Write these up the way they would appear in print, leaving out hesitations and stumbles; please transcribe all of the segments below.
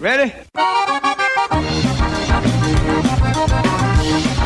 Ready?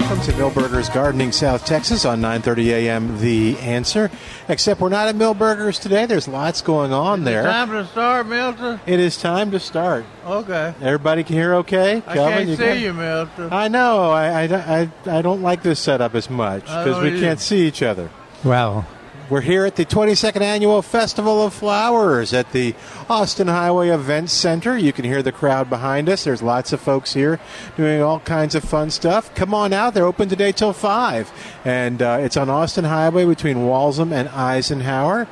Welcome to Milberger's Gardening, South Texas on 9:30 a.m. The Answer. Except we're not at Milberger's today. There's lots going on there. It's time to start, Milton. It is time to start. Okay. Everybody can hear okay? I Calvin, can't see you, Milton. I know. I don't like this setup as much because we can't see each other. Wow. We're here at the 22nd Annual Festival of Flowers at the Austin Highway Events Center. You can hear the crowd behind us. There's lots of folks here doing all kinds of fun stuff. Come on out. They're open today till 5. And it's on Austin Highway between Walsham and Eisenhower.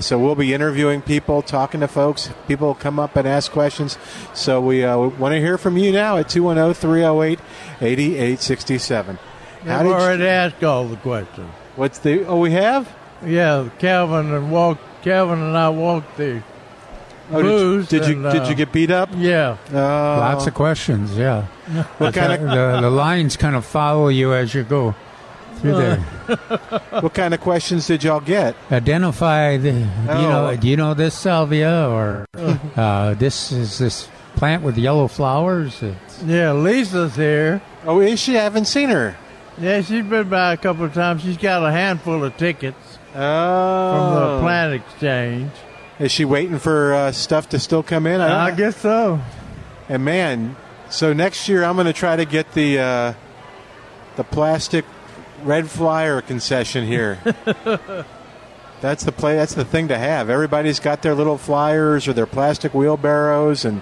So we'll be interviewing people, talking to folks. People come up and ask questions. So we want to hear from you now at 210-308-8867. We've already asked all the questions. What's the... Oh, we have? Yeah, Calvin and I walked the booths. Did you get beat up? Yeah. Lots of questions, yeah. What kind of, the lines kind of follow you as you go through there. What kind of questions did y'all get? Identify, do you know this salvia or this is this plant with yellow flowers? Yeah, Lisa's here. Oh, is she? I haven't seen her. Yeah, she's been by a couple of times. She's got a handful of tickets. Oh. From the plant exchange. Is she waiting for stuff to still come in? I guess so. And man, so next year I'm going to try to get the plastic red flyer concession here. That's the play. That's the thing to have. Everybody's got their little flyers or their plastic wheelbarrows, and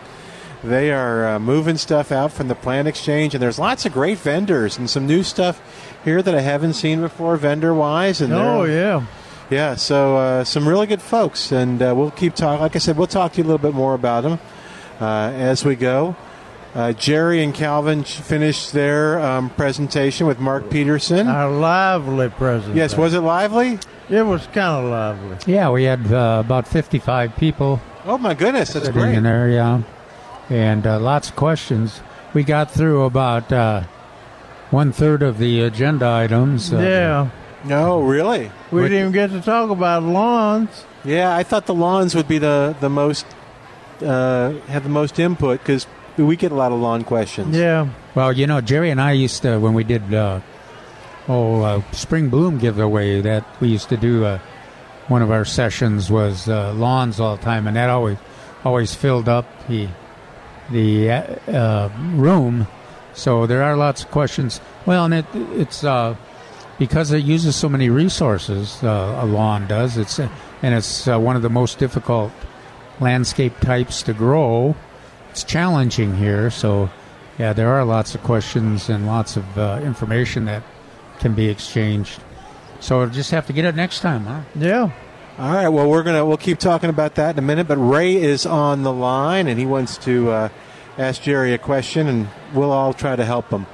they are moving stuff out from the plant exchange. And there's lots of great vendors and some new stuff here that I haven't seen before, vendor-wise. And so some really good folks, and we'll keep talking. Like I said, we'll talk to you a little bit more about them as we go. Jerry and Calvin finished their presentation with Mark Peterson. Our lively presentation. Yes, was it lively? It was kind of lively. Yeah, we had about 55 people. Oh my goodness, that's great. In there, yeah, and lots of questions. We got through about. 1/3 of the agenda items. Yeah. No, really? We didn't even get to talk about lawns. Yeah, I thought the lawns would be the most, have the most input because we get a lot of lawn questions. Yeah. Well, you know, Jerry and I used to, when we did, Spring Bloom giveaway that we used to do, one of our sessions was lawns all the time, and that always filled up the room. So there are lots of questions. Well, and it's because it uses so many resources, a lawn does. It's one of the most difficult landscape types to grow. It's challenging here. So, yeah, there are lots of questions and lots of information that can be exchanged. So we'll just have to get it next time, huh? Yeah. All right. Well, we'll keep talking about that in a minute. But Ray is on the line, and he wants to... ask Jerry a question, and we'll all try to help him.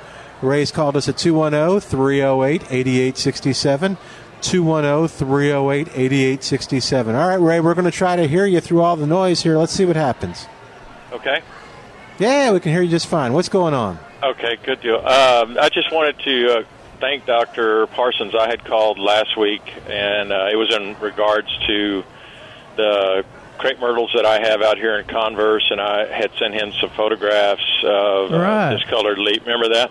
Ray's called us at 210-308-8867, 210-308-8867. All right, Ray, we're going to try to hear you through all the noise here. Let's see what happens. Okay. Yeah, we can hear you just fine. What's going on? Okay, good deal. I just wanted to thank Dr. Parsons. I had called last week, and it was in regards to the crape myrtles that I have out here in Converse, and I had sent him some photographs of discolored leaf. Remember that?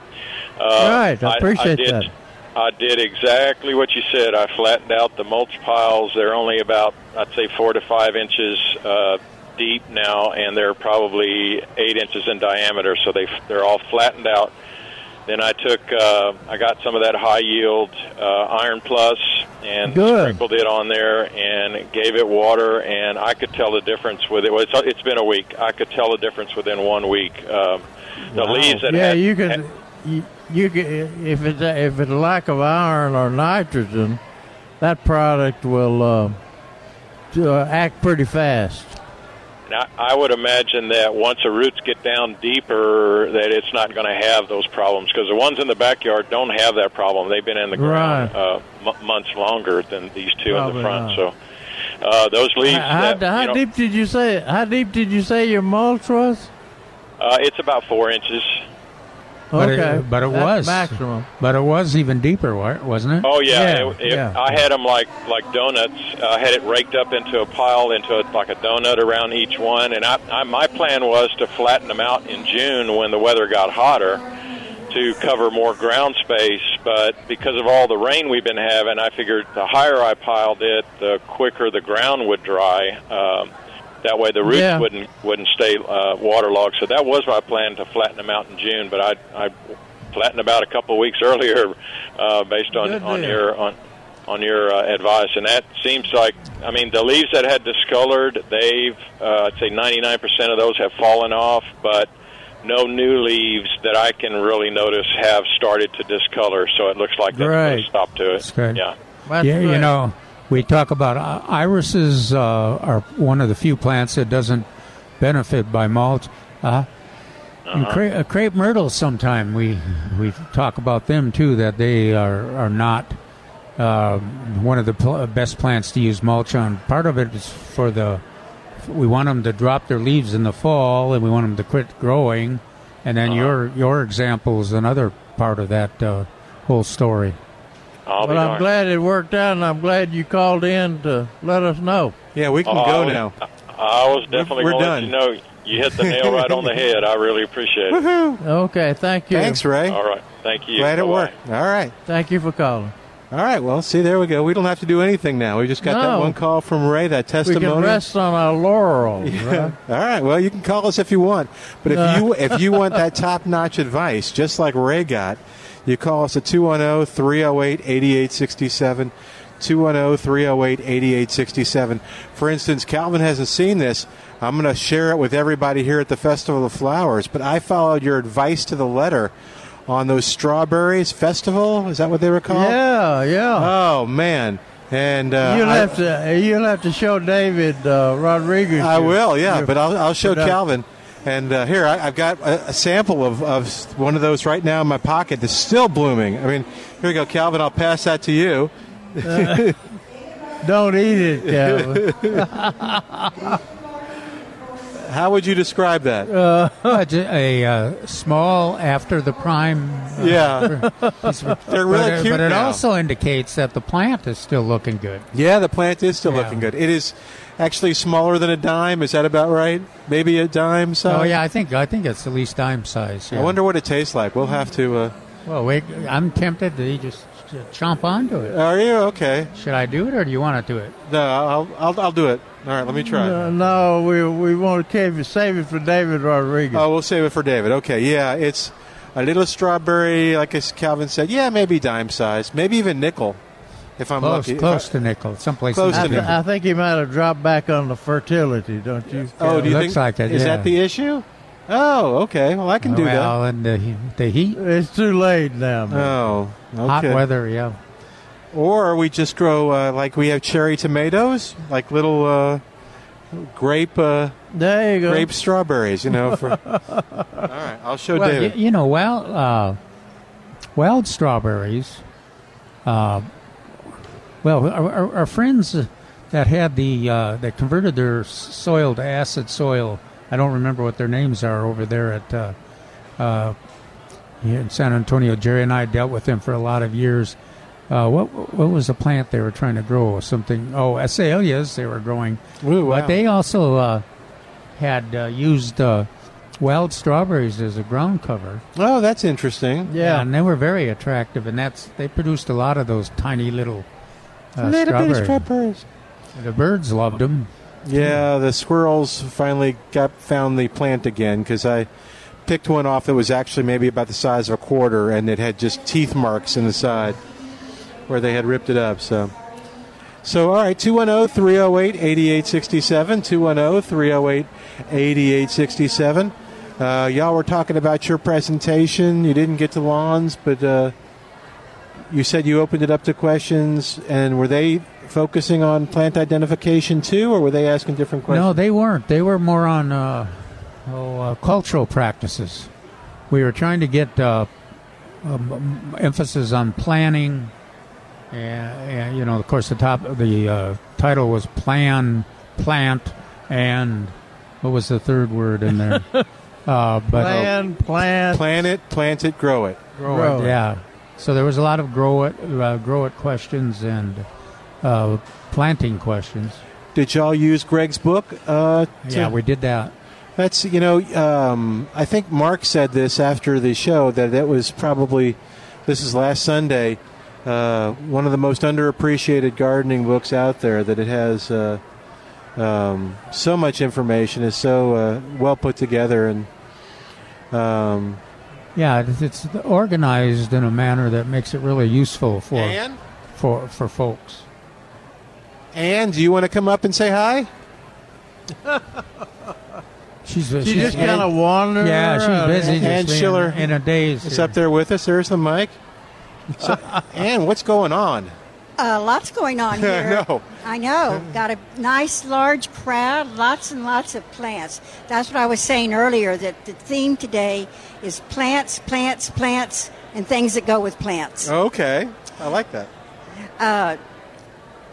Right, I appreciate that. I did exactly what you said. I flattened out the mulch piles. They're only about, I'd say, 4 to 5 inches deep now, and they're probably 8 inches in diameter, so they're all flattened out. Then I took, I got some of that high-yield Iron Plus and sprinkled it on there and gave it water, and I could tell the difference with it. Well, it's been a week. I could tell the difference within 1 week. The leaves that if it's lack of iron or nitrogen, that product will act pretty fast. I would imagine that once the roots get down deeper, that it's not going to have those problems, because the ones in the backyard don't have that problem. They've been in the ground months longer than these two in the front. Not. So those leaves. How deep did you say? How deep did you say your mulch was? It's about 4 inches. But it was maximum. But it was even deeper, wasn't it? Oh yeah. I had them like donuts. I had it raked up into a pile, like a donut around each one. And my plan was to flatten them out in June when the weather got hotter, to cover more ground space. But because of all the rain we've been having, I figured the higher I piled it, the quicker the ground would dry. That way the roots wouldn't stay waterlogged. So that was my plan, to flatten them out in June, but I flattened about a couple of weeks earlier based on your advice. And that seems like, I mean, the leaves that had discolored, they've, I'd say 99% of those have fallen off, but no new leaves that I can really notice have started to discolor. So it looks like that's a stop to it. That's good. Yeah. That's great. You know, we talk about irises are one of the few plants that doesn't benefit by mulch. And crepe myrtles, sometime we talk about them too, that they are not one of the best plants to use mulch on. Part of it is we want them to drop their leaves in the fall, and we want them to quit growing. And then your example is another part of that whole story. Well, I'm glad it worked out, and I'm glad you called in to let us know. Yeah, we can go now. I was definitely going to let you know. You hit the nail right on the head. I really appreciate it. Woohoo. Okay, thank you. Thanks, Ray. All right, thank you. Glad it worked. All right. Thank you for calling. All right, well, see, there we go. We don't have to do anything now. We just got that one call from Ray, that testimony. We can rest on our laurels. Yeah. Right? All right, well, you can call us if you want. But if you want that top-notch advice, just like Ray got, you call us at 210-308-8867, 210-308-8867. For instance, Calvin hasn't seen this. I'm going to share it with everybody here at the Festival of Flowers, but I followed your advice to the letter on those strawberries. Festival, is that what they were called? Yeah. Oh, man. And you'll have to show David Rodriguez. I will, yeah, but I'll show Calvin. And here, I've got a sample of one of those right now in my pocket that's still blooming. I mean, here we go, Calvin. I'll pass that to you. Don't eat it, Calvin. How would you describe that? A small after the prime. They're really cute. But it also indicates that the plant is still looking good. Yeah, the plant is still looking good. It is. Actually smaller than a dime, is that about right? Maybe a dime size? Oh, yeah, I think it's at least dime size. Yeah. I wonder what it tastes like. We'll have to... I'm tempted to just chomp onto it. Are you? Okay. Should I do it, or do you want to do it? No, I'll do it. All right, let me try. No, we want to save it for David Rodriguez. Oh, we'll save it for David. Okay, yeah, it's a little strawberry, like Calvin said. Yeah, maybe dime size, maybe even nickel. If I'm lucky. Close to nickel, someplace. Close to nickel. I think he might have dropped back on the fertility, don't you? Oh, do you think? Like that, is that the issue? Oh, okay. Well, I can do that. Well, and the heat. It's too late now. Man. Oh, okay. Hot weather, yeah. Or we just grow, like we have cherry tomatoes, like little grape. There you go. Grape strawberries, you know. All right, I'll show David. You know, wild strawberries. Well, our friends that had that converted their soil to acid soil, I don't remember what their names are over there at in San Antonio. Jerry and I dealt with them for a lot of years. What was the plant they were trying to grow? Something? Oh, azaleas they were growing. Ooh, wow. But they also had used wild strawberries as a ground cover. Oh, that's interesting. Yeah, and they were very attractive, and they produced a lot of those tiny little. Little bit of strawberries. The birds loved them. Yeah, the squirrels finally found the plant again, because I picked one off that was actually maybe about the size of a quarter, and it had just teeth marks in the side where they had ripped it up. So all right, 210-308-8867, 210-308-8867. Y'all were talking about your presentation. You didn't get to lawns, but you said you opened it up to questions, and were they focusing on plant identification too, or were they asking different questions? No, they weren't. They were more on cultural practices. We were trying to get emphasis on planning, and you know, of course, the title was Plan, Plant, and what was the third word in there? Plan it, plant it, grow it. Yeah. So there was a lot of grow it questions and planting questions. Did y'all use Greg's book? Yeah, we did that. That's, you know, I think Mark said this after the show, that it was probably, this is last Sunday, one of the most underappreciated gardening books out there, that it has so much information, is so well put together. And yeah, it's organized in a manner that makes it really useful for folks. Ann, do you want to come up and say hi? She just kind of wandered. Yeah, she's busy. Ann Schiller in a daze is up there with us. There's the mic. So, Ann, what's going on? Lots going on here. I know. Got a nice large crowd, lots and lots of plants. That's what I was saying earlier, that the theme today is plants, plants, plants, and things that go with plants. Okay. I like that.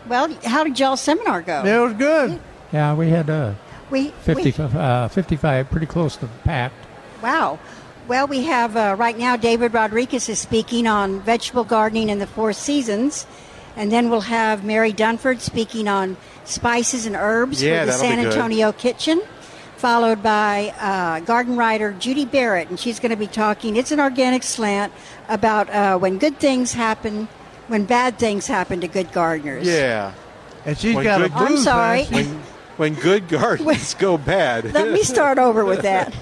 Well, how did y'all's seminar go? It was good. Yeah, we had 55, pretty close to packed. Wow. Well, we have right now David Rodriguez is speaking on vegetable gardening in the four seasons. And then we'll have Mary Dunford speaking on spices and herbs for the San Antonio Kitchen, followed by garden writer Judy Barrett. And she's going to be talking, it's an organic slant, about when good things happen, when bad things happen to good gardeners. Yeah. And she's got a booth. I'm sorry. When good gardens go bad. Let me start over with that.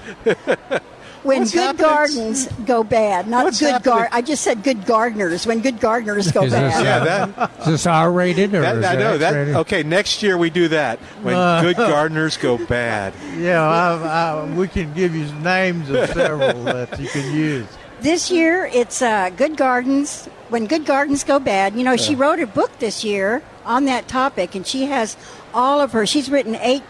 When What's good happening? Gardens go bad, not What's good garden. I just said good gardeners. When good gardeners go bad. Is this R-rated or that, is I know X-rated? That. Okay, next year we do that. When good gardeners go bad. Yeah, we can give you names of several that you can use. This year it's good gardens. When good gardens go bad. You know, she wrote a book this year on that topic, and she has all of her. She's written 8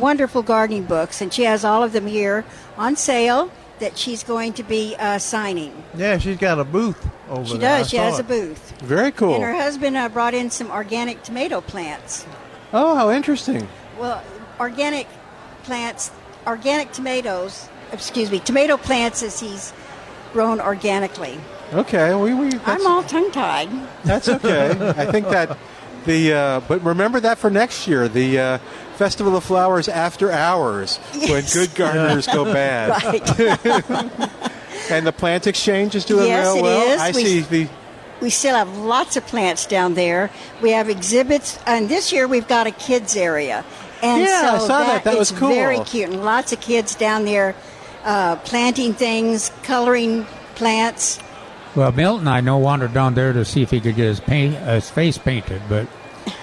wonderful gardening books, and she has all of them here on sale. That she's going to be signing. Yeah, she's got a booth over there. She does. She has a booth. Very cool. And her husband brought in some organic tomato plants. Oh, how interesting. Well, tomato plants as he's grown organically. Okay. I'm all tongue-tied. That's okay. I think that but remember that for next year, the Festival of Flowers after hours, when good gardeners go bad. Right. And the plant exchange is doing real well. Yes, it is. We still have lots of plants down there. We have exhibits, and this year we've got a kids area. And I saw that. That was cool. Very cute, and lots of kids down there planting things, coloring plants. Well, Milton, I know, wandered down there to see if he could get his face painted, but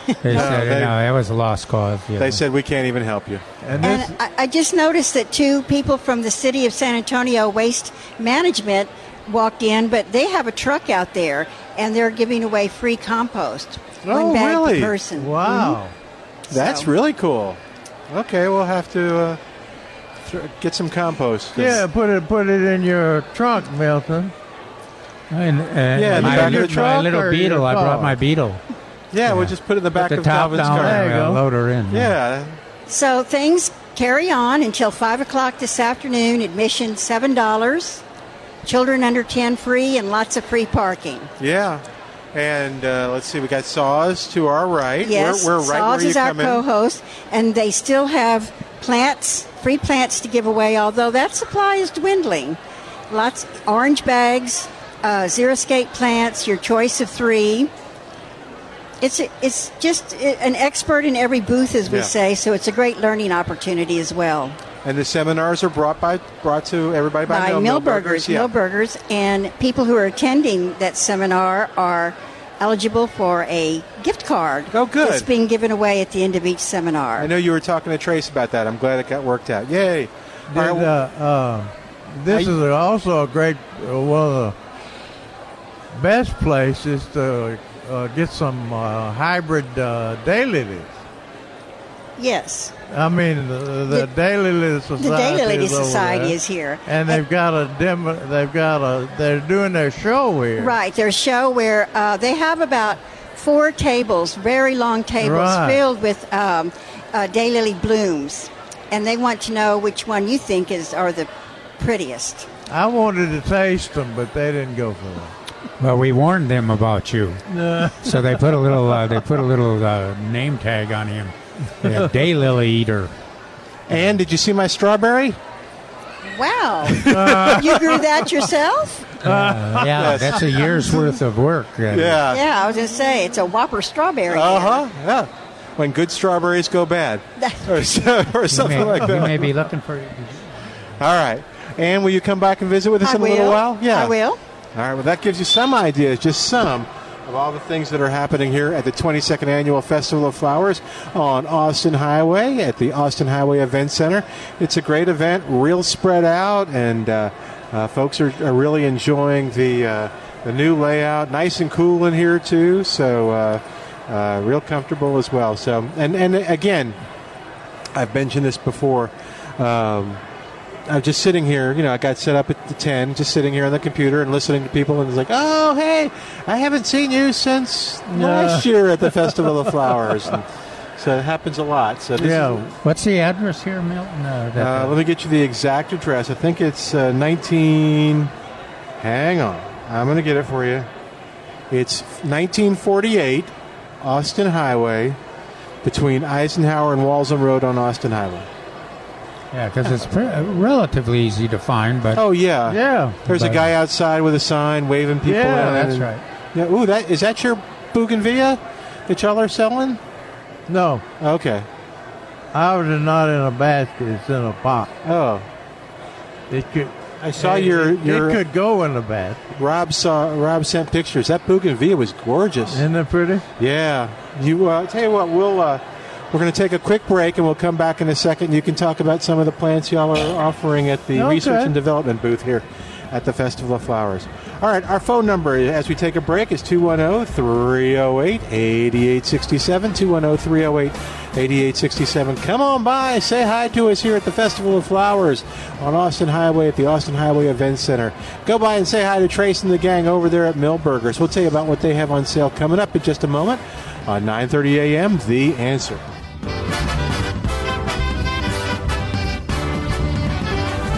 they said, that was a lost cause. They said, we can't even help you. And I just noticed that 2 people from the city of San Antonio Waste Management walked in, but they have a truck out there, and they're giving away free compost. Oh, one bag per person. Wow. Mm-hmm. That's really cool. Okay, we'll have to get some compost. Yeah, put it in your trunk, Milton. And I brought my beetle. Yeah, we'll just put it in the back of Calvin's car. There you go. Load her in. Yeah. So things carry on until 5 o'clock this afternoon. Admission $7. Children under 10 free, and lots of free parking. Yeah. And let's see, we got SAWS to our right. Yes, we're right SAWS where is our co-host, and they still have plants, free plants to give away, although that supply is dwindling. Lots of orange bags, xeriscape plants, your choice of 3. It's just an expert in every booth, as we say, so it's a great learning opportunity as well. And the seminars are brought to everybody by Milberger's. Milberger's, and people who are attending that seminar are eligible for a gift card. Oh, good. That's being given away at the end of each seminar. I know you were talking to Trace about that. I'm glad it got worked out. Yay. This is also a great, one of the best places to get some hybrid daylilies. Yes. I mean, the Daylily Society. The Daylily Society is here, and they've got a demo. They're doing their show here. Right, their show where they have about 4 tables, very long tables, filled with daylily blooms, and they want to know which one you think are the prettiest. I wanted to taste them, but they didn't go for them. Well, we warned them about you, so they put a little name tag on him. Yeah, daylily eater. And did you see my strawberry? Wow. You grew that yourself? Yes. That's a year's worth of work. Yeah, I was going to say, it's a whopper strawberry. Yeah. When good strawberries go bad. or something like that. You may be looking for it. All right. And will you come back and visit with us in a little while? Yeah, I will. All right. Well, that gives you some ideas, just some, of all the things that are happening here at the 22nd Annual Festival of Flowers on Austin Highway at the Austin Highway Events Center. It's a great event, real spread out, and folks are really enjoying the new layout. Nice and cool in here, too, so real comfortable as well. So, and again, I've mentioned this before. I'm just sitting here, I got set up at the 10, just sitting here on the computer and listening to people, and it's like, oh, hey, I haven't seen you since last year at the Festival of Flowers. And so it happens a lot. So what's the address here, Milton? Let me get you the exact address. I think it's 19... Hang on. I'm going to get it for you. It's 1948 Austin Highway between Eisenhower and Walsham Road on Austin Highway. Yeah, because it's relatively easy to find. But there's a guy outside with a sign waving people. Yeah, that's right. Yeah, ooh, is that your bougainvillea that y'all are selling? No. Okay. Ours is not in a basket. It's in a pot. Oh. It could. I saw your. It could go in a basket. Rob sent pictures. That bougainvillea was gorgeous. Isn't it pretty? Yeah. You tell you what, we're going to take a quick break, and we'll come back in a second. You can talk about some of the plants y'all are offering at the Research and Development booth here at the Festival of Flowers. All right, our phone number as we take a break is 210-308-8867, 210-308-8867. Come on by, say hi to us here at the Festival of Flowers on Austin Highway at the Austin Highway Events Center. Go by and say hi to Trace and the gang over there at Milberger's. We'll tell you about what they have on sale coming up in just a moment on 9:30 a.m., The Answer.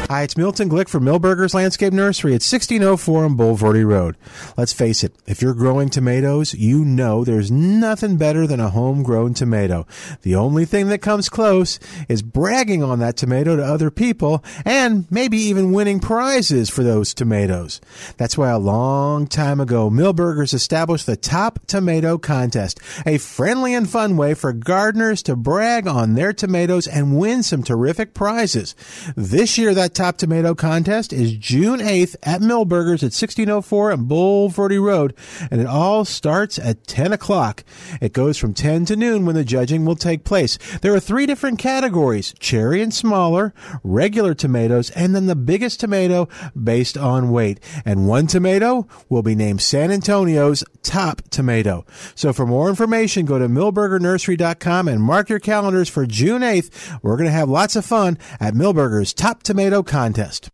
Hi, it's Milton Glick from Milberger's Landscape Nursery at 1604 on Boulevardy Road. Let's face it, if you're growing tomatoes, you know there's nothing better than a homegrown tomato. The only thing that comes close is bragging on that tomato to other people and maybe even winning prizes for those tomatoes. That's why a long time ago, Milberger's established the Top Tomato Contest, a friendly and fun way for gardeners to brag on their tomatoes and win some terrific prizes. This year, that Top Tomato Contest is June 8th at Milberger's at 1604 on Boulevardy Road, and it all starts at 10 o'clock. It goes from 10 to noon when the judging will take place. There are 3 different categories: cherry and smaller, regular tomatoes, and then the biggest tomato based on weight. And one tomato will be named San Antonio's Top Tomato. So for more information, go to MilbergerNursery.com and mark your calendars for June 8th. We're going to have lots of fun at Milberger's Top Tomato Contest.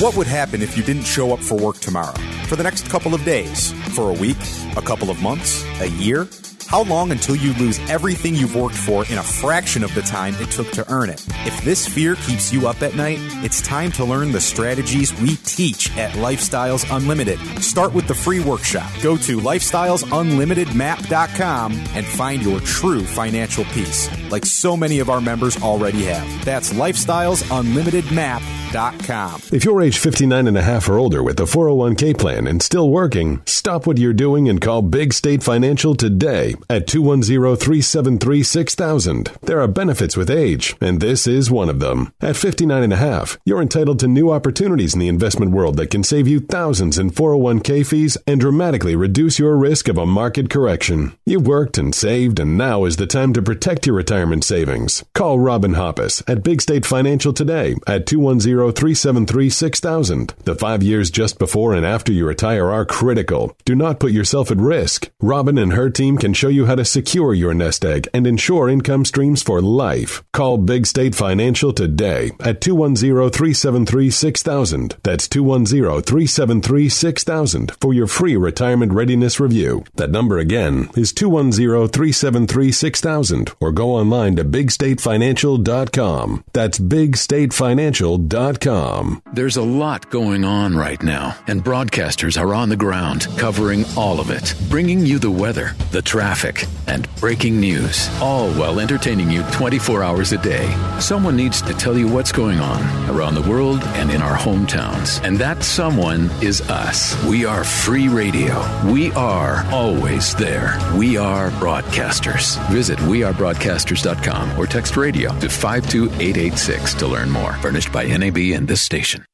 What would happen if you didn't show up for work tomorrow? For the next couple of days? For a week? A couple of months? A year? How long until you lose everything you've worked for in a fraction of the time it took to earn it? If this fear keeps you up at night, it's time to learn the strategies we teach at Lifestyles Unlimited. Start with the free workshop. Go to LifestylesUnlimitedMap.com and find your true financial peace, like so many of our members already have. That's LifestylesUnlimitedMap.com. SalemNow.com. If you're age 59 and a half or older with a 401k plan and still working, stop what you're doing and call Big State Financial today at 210-373-6000. There are benefits with age, and this is one of them. At 59 and a half, you're entitled to new opportunities in the investment world that can save you thousands in 401k fees and dramatically reduce your risk of a market correction. You've worked and saved, and now is the time to protect your retirement savings. Call Robin Hoppus at Big State Financial today at 210-373-6000. The 5 years just before and after you retire are critical. Do not put yourself at risk. Robin and her team can show you how to secure your nest egg and ensure income streams for life. Call Big State Financial today at 210-373-6000. That's 210-373-6000 for your free retirement readiness review. That number again is 210-373-6000 or go online to BigStateFinancial.com. That's BigStateFinancial.com. There's a lot going on right now, and broadcasters are on the ground covering all of it, bringing you the weather, the traffic, and breaking news, all while entertaining you 24 hours a day. Someone needs to tell you what's going on around the world and in our hometowns, and that someone is us. We are free radio. We are always there. We are broadcasters. Visit wearebroadcasters.com or text radio to 52886 to learn more. Furnished by NAB and this station.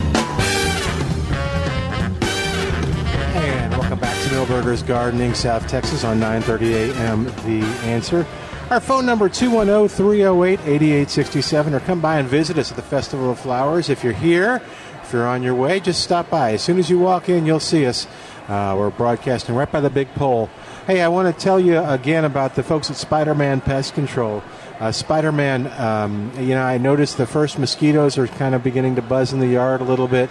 And welcome back to Milberger's Gardening, South Texas on 9:30 a.m. The Answer. Our phone number, 210-308-8867, or come by and visit us at the Festival of Flowers. If you're here, if you're on your way, just stop by. As soon as you walk in, you'll see us. We're broadcasting right by the big pole. Hey, I want to tell you again about the folks at Spider-Man Pest Control. Spider-Man, I noticed the first mosquitoes are kind of beginning to buzz in the yard a little bit.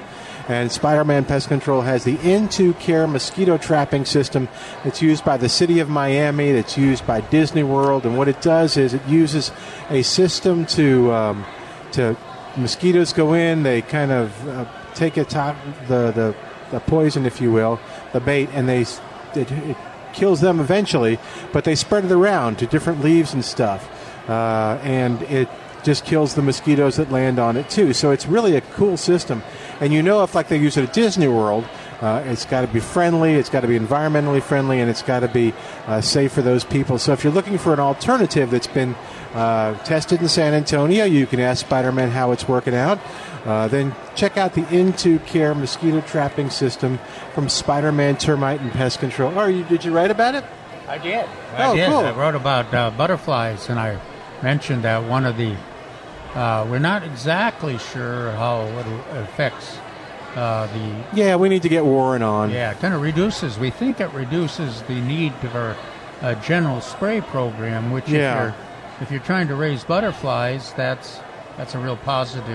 And Spider-Man Pest Control has the Into Care mosquito trapping system that's used by the city of Miami, that's used by Disney World. And what it does is it uses a system to mosquitoes go in, they kind of take the poison, if you will, the bait, and it kills them eventually, but they spread it around to different leaves and stuff. And it just kills the mosquitoes that land on it, too. So it's really a cool system. And if like they use it at Disney World, it's got to be friendly, it's got to be environmentally friendly, and it's got to be safe for those people. So if you're looking for an alternative that's been tested in San Antonio, you can ask Spider-Man how it's working out. Then check out the Into Care mosquito trapping system from Spider-Man Termite and Pest Control. Oh, did you write about it? I did. Cool. I wrote about butterflies, and I mentioned that one of the we're not exactly sure how it affects the... Yeah, we need to get Warren on. Yeah, it kind of reduces. We think it reduces the need for a general spray program, which if you're trying to raise butterflies, that's a real positive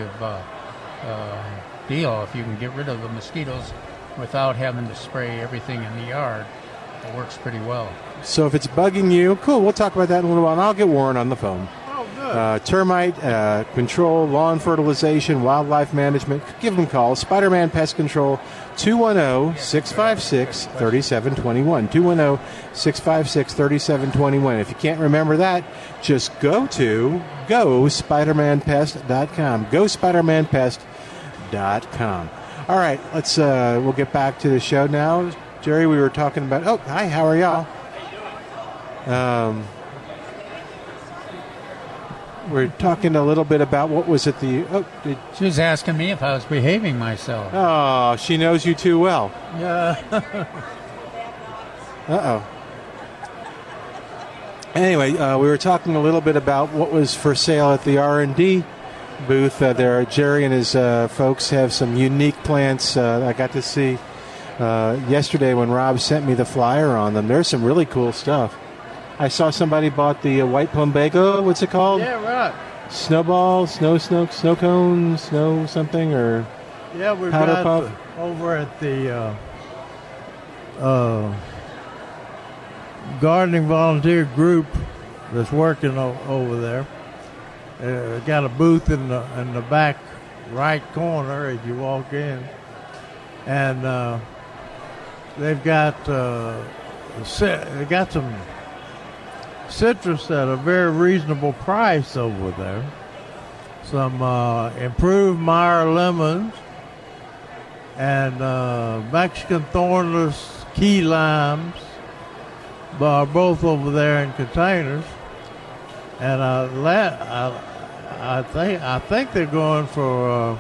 deal. If you can get rid of the mosquitoes without having to spray everything in the yard, it works pretty well. So if it's bugging you, cool, we'll talk about that in a little while, and I'll get Warren on the phone. Termite control, lawn fertilization, wildlife management. Give them a call. Spider-Man Pest Control, 210-656-3721. 210-656-3721. If you can't remember that, just go to gospidermanpest.com. Gospidermanpest.com. All right, let's we'll get back to the show now. Jerry, we were talking about... Oh, hi, how are y'all? How you doing? We're talking a little bit about what was at the... she was asking me if I was behaving myself. Oh, she knows you too well. Uh-oh. Anyway, we were talking a little bit about what was for sale at the R&D booth. There, Jerry and his folks have some unique plants I got to see yesterday when Rob sent me the flyer on them. There's some really cool stuff. I saw somebody bought the white plumbago. What's it called? Yeah, right. Snowball, snow cone, snow something, or we powder puff. Over at the gardening volunteer group that's working over there. Got a booth in the back right corner as you walk in, and they've got some citrus at a very reasonable price over there, some improved Meyer lemons, and Mexican thornless key limes, both over there in containers. And I think they're going for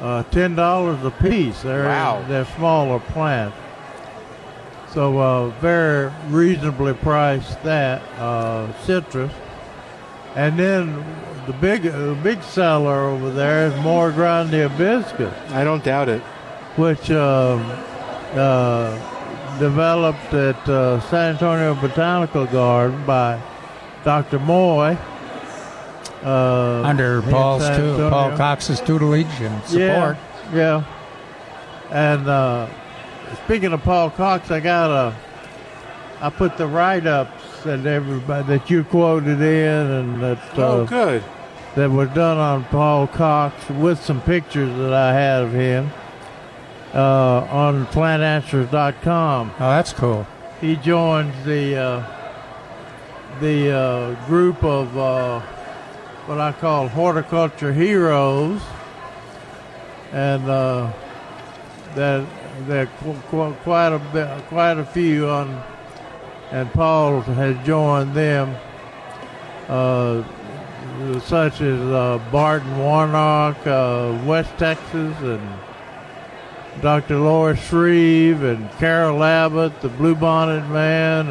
$10 a piece. They're smaller plants. So very reasonably priced that citrus. And then the big seller over there is Mora Grande hibiscus. I don't doubt it. Which developed at San Antonio Botanical Garden by Dr. Moy. Under Paul Cox's tutelage and support. Yeah. And speaking of Paul Cox, I put the write-ups and everybody that you quoted in, and that that were done on Paul Cox with some pictures that I had of him on PlantAnswers.com. Oh, that's cool. He joins the group of what I call horticulture heroes, and there are quite a few on, and Paul has joined them, such as Barton Warnock, West Texas, and Dr. Laura Shreve, and Carol Abbott, the Bluebonnet Man,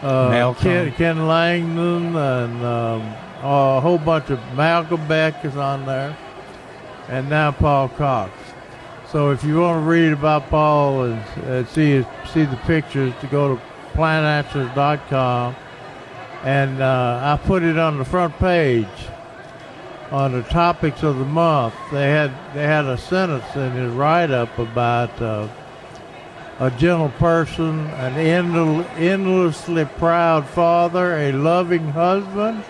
and Ken Langdon, and a whole bunch of Malcolm Beck is on there, and now Paul Cox. So if you want to read about Paul and see the pictures, to go to PlantAnswers.com, and I put it on the front page on the topics of the month. They had a sentence in his write-up about a gentle person, an endlessly proud father, a loving husband,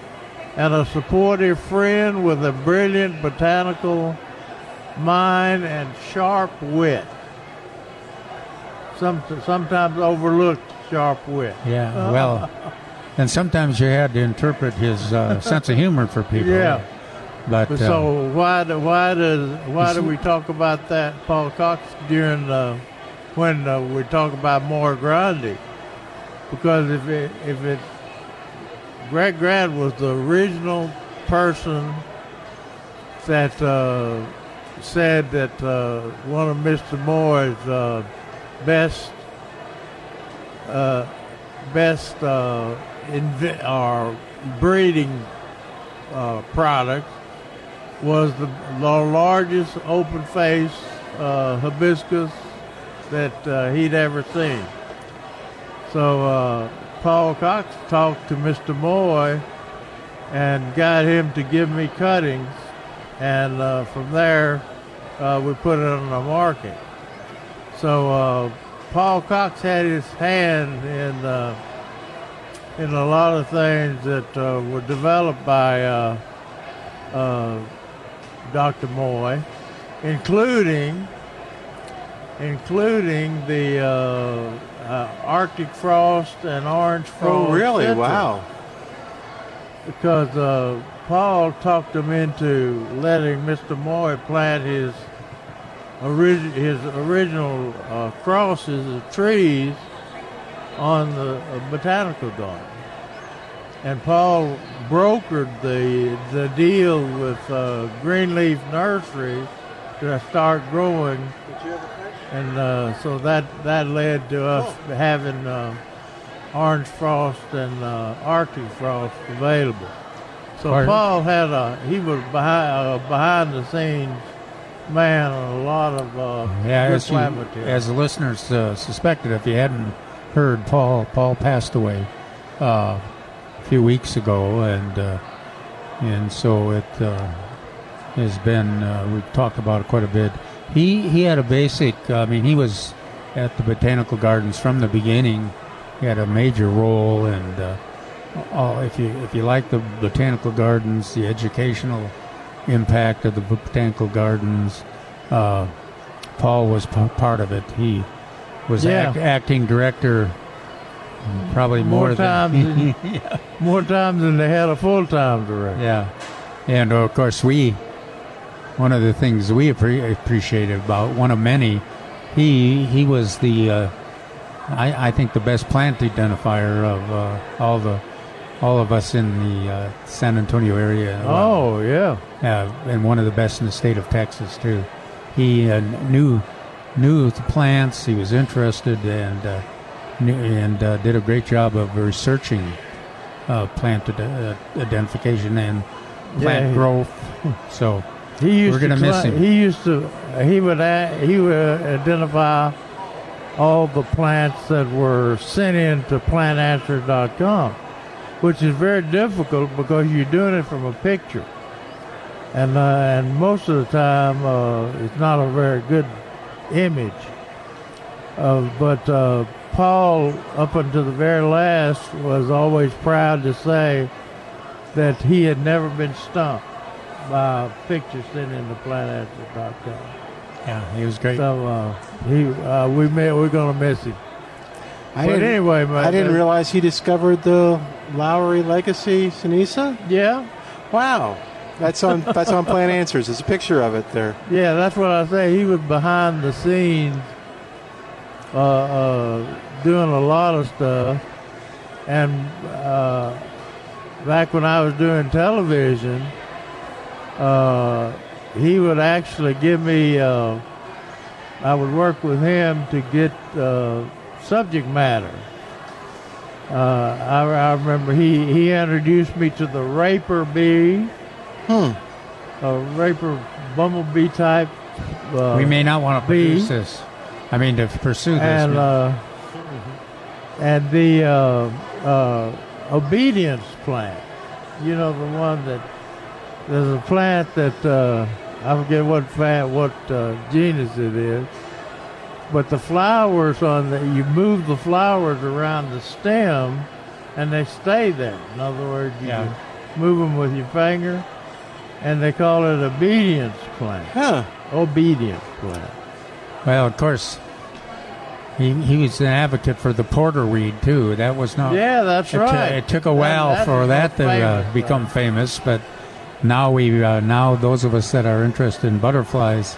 and a supportive friend with a brilliant botanical mind and sharp wit. Sometimes overlooked sharp wit. Yeah, well, and sometimes you had to interpret his sense of humor for people. Yeah. But so why do we talk about that, Paul Cox, during the... when we talk about Mora Grande? Because if Greg Grant was the original person that said that one of Mr. Moore's best breeding products was the largest open face hibiscus that he'd ever seen. So Paul Cox talked to Mr. Moy and got him to give me cuttings, and from there we put it on the market. So Paul Cox had his hand in a lot of things that were developed by Dr. Moy, including the Arctic Frost and Orange Frost. Oh, really? Citrus. Wow. Because Paul talked him into letting Mr. Moy plant his original crosses of trees on the botanical garden. And Paul brokered the deal with Greenleaf Nursery to start growing. And so that led to us having Orange Frost and Arctic Frost available. So Paul was behind the scenes man on a lot of good plant material. As the listeners suspected, if you hadn't heard, Paul passed away a few weeks ago, and so it has been we've talked about it quite a bit. He had a basic, he was at the Botanical Gardens from the beginning. He had a major role, and if you like the Botanical Gardens, the educational impact of the Botanical Gardens, Paul was part of it. He was acting director probably more times than they had a full-time director. Yeah. And, of course, one of the things we appreciated about one of many, he was the, I think, the best plant identifier of all of us in the San Antonio area. Oh, yeah. And one of the best in the state of Texas, too. He knew the plants. He was interested and did a great job of researching plant identification and plant growth. So we're going to miss him. He would identify all the plants that were sent in to PlantAnswers.com, which is very difficult because you're doing it from a picture. And most of the time, it's not a very good image. But Paul, up until the very last, was always proud to say that he had never been stumped by pictures sent in the PlantAnswers.com. Yeah, he was great. So we're going to miss him. I didn't realize he discovered the Lowry Legacy Sinisa. Yeah. Wow. That's on Plant Answers. There's a picture of it there. Yeah, that's what I say. He was behind the scenes doing a lot of stuff. And back when I was doing television, he would actually give me, I would work with him to get subject matter. I remember he introduced me to the raper bee. A raper bumblebee type. We may not want to pursue this. And the obedience plant. You know, the one that, there's a plant that, I forget what genus it is, but the flowers you move the flowers around the stem and they stay there. In other words, you move them with your finger. And they call it obedience plant. Huh. Obedience plant. Well, of course, he was an advocate for the porterweed, too. That was not... Yeah, that's right. It took a while for that to become famous, but now now those of us that are interested in butterflies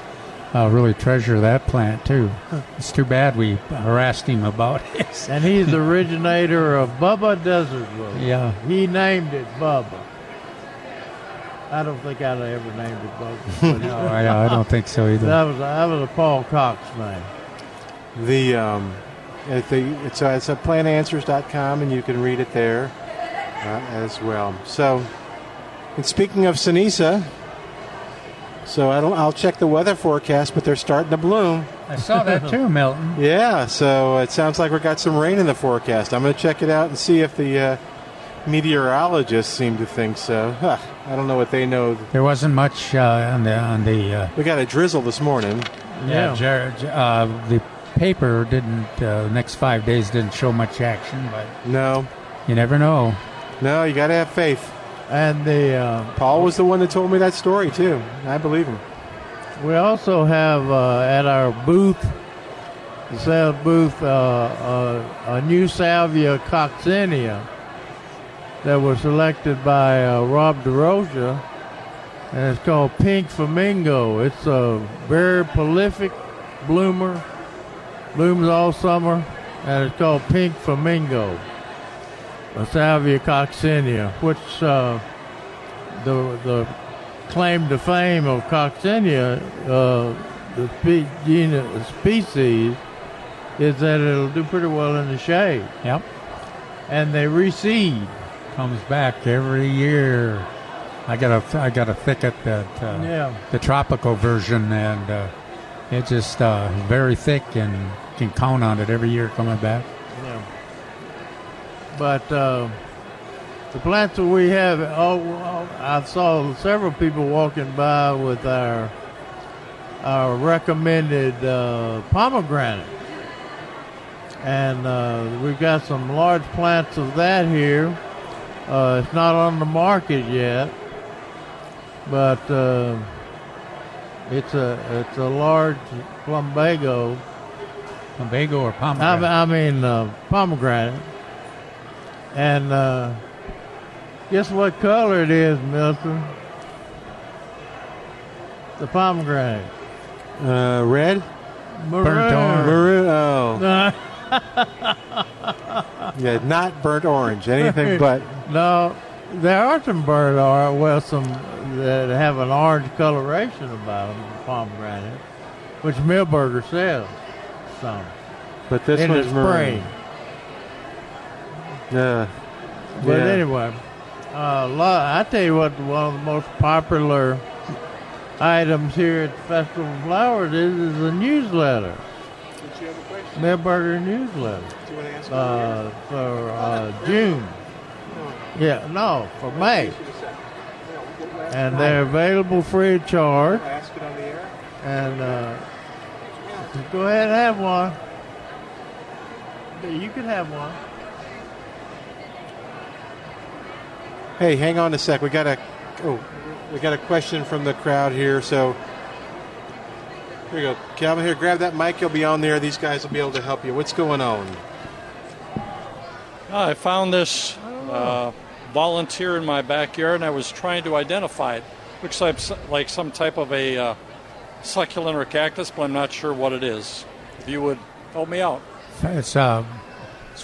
really treasure that plant, too. Huh. It's too bad we harassed him about it. And he's the originator of Bubba Desert Rose. Yeah. He named it Bubba. I don't think I'd ever named it Bubba. No, I don't think so either. That was a Paul Cox name. It's at PlantAnswers.com, and you can read it there as well. So, and speaking of Sinisa, I'll check the weather forecast, but they're starting to bloom. I saw that too, Milton. Yeah, so it sounds like we got some rain in the forecast. I'm going to check it out and see if the meteorologists seem to think so. Huh. I don't know what they know. There wasn't much on the we got a drizzle this morning. Yeah, Jared, the paper didn't. Next 5 days didn't show much action, but no, you never know. No, you got to have faith. And the Paul was the one that told me that story too. I believe him. We also have at our booth, the sales booth, a new salvia coccinea that was selected by Rob DeRosa, and it's called Pink Flamingo. It's a very prolific bloomer, blooms all summer, and it's called Pink Flamingo, a salvia coccinea, which the claim to fame of coccinea, the species, is that it'll do pretty well in the shade. Yep. And they reseed. Comes back every year. I got a thicket that the tropical version, and it's just very thick and can count on it every year coming back. Yeah. But the plants that we have, I saw several people walking by with our recommended pomegranate, and we've got some large plants of that here. It's not on the market yet, but it's a large plumbago. Plumbago or pomegranate? I mean pomegranate. And guess what color it is, Milton? the pomegranate? Red? Maroon. Burnt orange. Maroon, oh. Yeah, not burnt orange, anything but. No, there are some burnt orange, well, some that have an orange coloration about them, pomegranate, which Milberger sells some. But this one's maroon. But anyway, I tell you what, one of the most popular items here at the Festival of Flowers is a newsletter. Did you have a question? Milberger newsletter. Do you want to answer for June? No. Yeah, no, for May. And they're available free of charge. I'll ask it on the air. And go ahead and have one. You can have one. Hey, hang on a sec. We got a question from the crowd here. So here we go. Calvin, here, grab that mic. You'll be on there. These guys will be able to help you. What's going on? I found this volunteer in my backyard, and I was trying to identify it. Looks like some type of a succulent or cactus, but I'm not sure what it is. If you would help me out. It's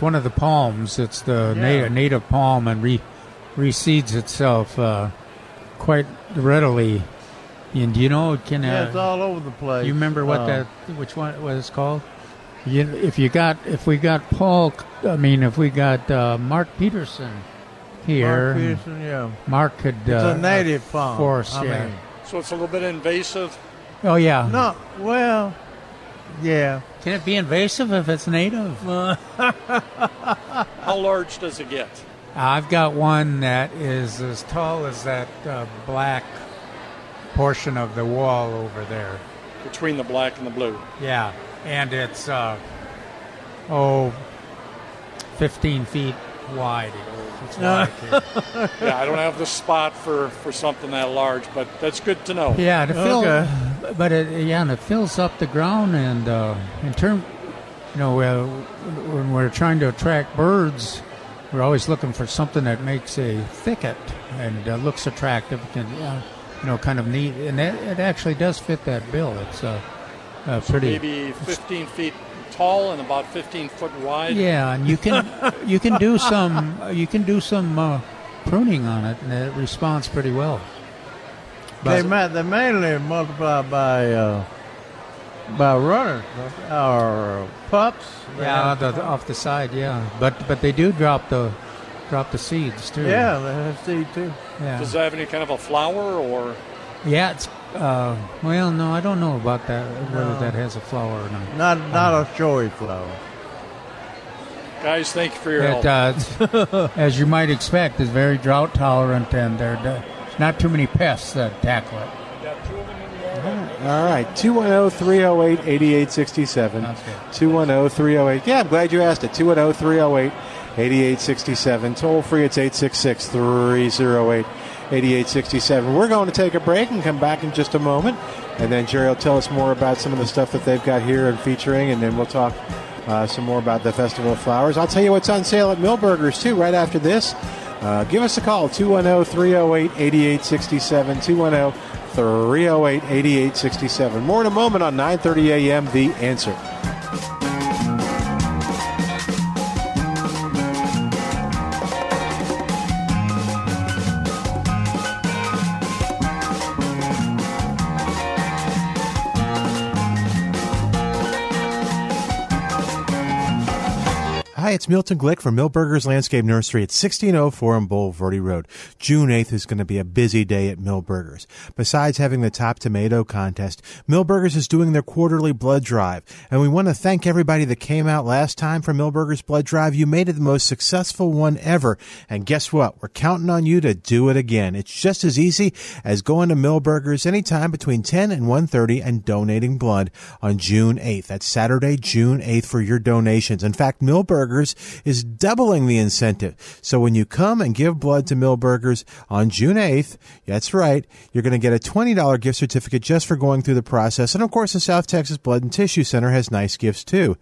one of the palms. It's the native palm and reseeds itself quite readily. And do you know it can? It's all over the place. You remember which one it was called? If we got Mark Peterson here. Mark Peterson, yeah. Mark could. It's a native palm. I mean. So it's a little bit invasive. Oh yeah. No. Well. Yeah. Can it be invasive if it's native? How large does it get? I've got one that is as tall as that black portion of the wall over there. Between the black and the blue. Yeah. And it's, 15 feet wide. It's wide here. Yeah, I don't have the spot for something that large, but that's good to know. Yeah, to fill... Okay. But and it fills up the ground, and when we're trying to attract birds, we're always looking for something that makes a thicket and looks attractive and kind of neat, and it actually does fit that bill. It's pretty. So maybe 15 feet tall and about 15 foot wide. Yeah, and you can do some pruning on it, and it responds pretty well. They mainly multiply by runners or pups. Yeah, off the side. Yeah, but they do drop the seeds too. Yeah, they have seed too. Yeah. Does it have any kind of a flower or? Yeah, it's no, I don't know about that whether that has a flower or not. Not a showy flower. Guys, thank you for your help. As you might expect, it's very drought tolerant, and they're. Not too many pests that tackle it. All right. 210-308-8867. 210-308. Yeah, I'm glad you asked it. 210-308-8867. Toll free, it's 866-308-8867. We're going to take a break and come back in just a moment. And then Jerry will tell us more about some of the stuff that they've got here and featuring. And then we'll talk some more about the Festival of Flowers. I'll tell you what's on sale at Milberger's, too, right after this. Give us a call, 210-308-8867, 210-308-8867. More in a moment on 9:30 a.m., The Answer. Hi, it's Milton Glick from Milberger's Landscape Nursery at 1604 on Bull Verde Road. June 8th is going to be a busy day at Milberger's. Besides having the Top Tomato Contest, Milberger's is doing their quarterly blood drive. And we want to thank everybody that came out last time for Milberger's blood drive. You made it the most successful one ever. And guess what? We're counting on you to do it again. It's just as easy as going to Milberger's anytime between 10 and 1:30 and donating blood on June 8th. That's Saturday, June 8th for your donations. In fact, Milberger's Milberger's is doubling the incentive. So when you come and give blood to Milberger's on June 8th, that's right, you're going to get a $20 gift certificate just for going through the process. And of course, the South Texas Blood and Tissue Center has nice gifts too.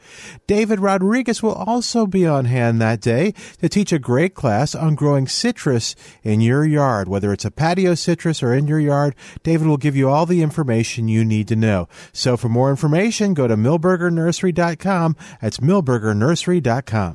David Rodriguez will also be on hand that day to teach a great class on growing citrus in your yard. Whether it's a patio citrus or in your yard, David will give you all the information you need to know. So for more information, go to MilbergerNursery.com. That's MilbergerNursery.com.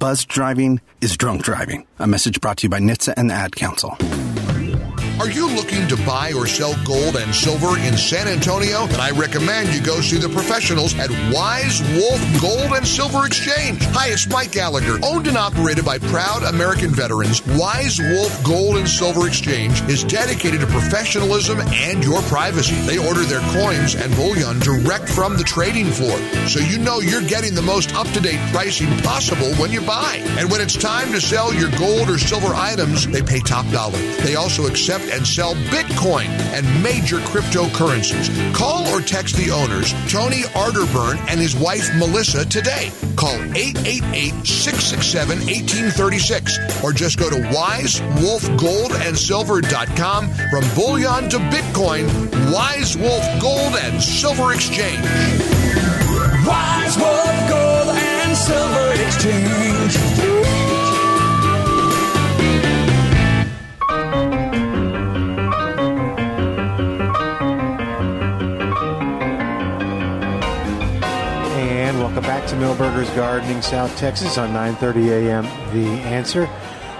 Buzzed driving is drunk driving. A message brought to you by NHTSA and the Ad Council. Are you looking to buy or sell gold and silver in San Antonio? Then I recommend you go see the professionals at Wise Wolf Gold and Silver Exchange. Hi, it's Mike Gallagher. Owned and operated by proud American veterans, Wise Wolf Gold and Silver Exchange is dedicated to professionalism and your privacy. They order their coins and bullion direct from the trading floor, so you know you're getting the most up-to-date pricing possible when you buy. And when it's time to sell your gold or silver items, they pay top dollar. They also accept and sell Bitcoin and major cryptocurrencies. Call or text the owners, Tony Arterburn and his wife, Melissa, today. Call 888-667-1836 or just go to wisewolfgoldandsilver.com. From bullion to Bitcoin, Wise Wolf Gold and Silver Exchange. Wise Wolf Gold and Silver Exchange. Back to Milberger's Gardening South Texas on 9:30 a.m. The Answer.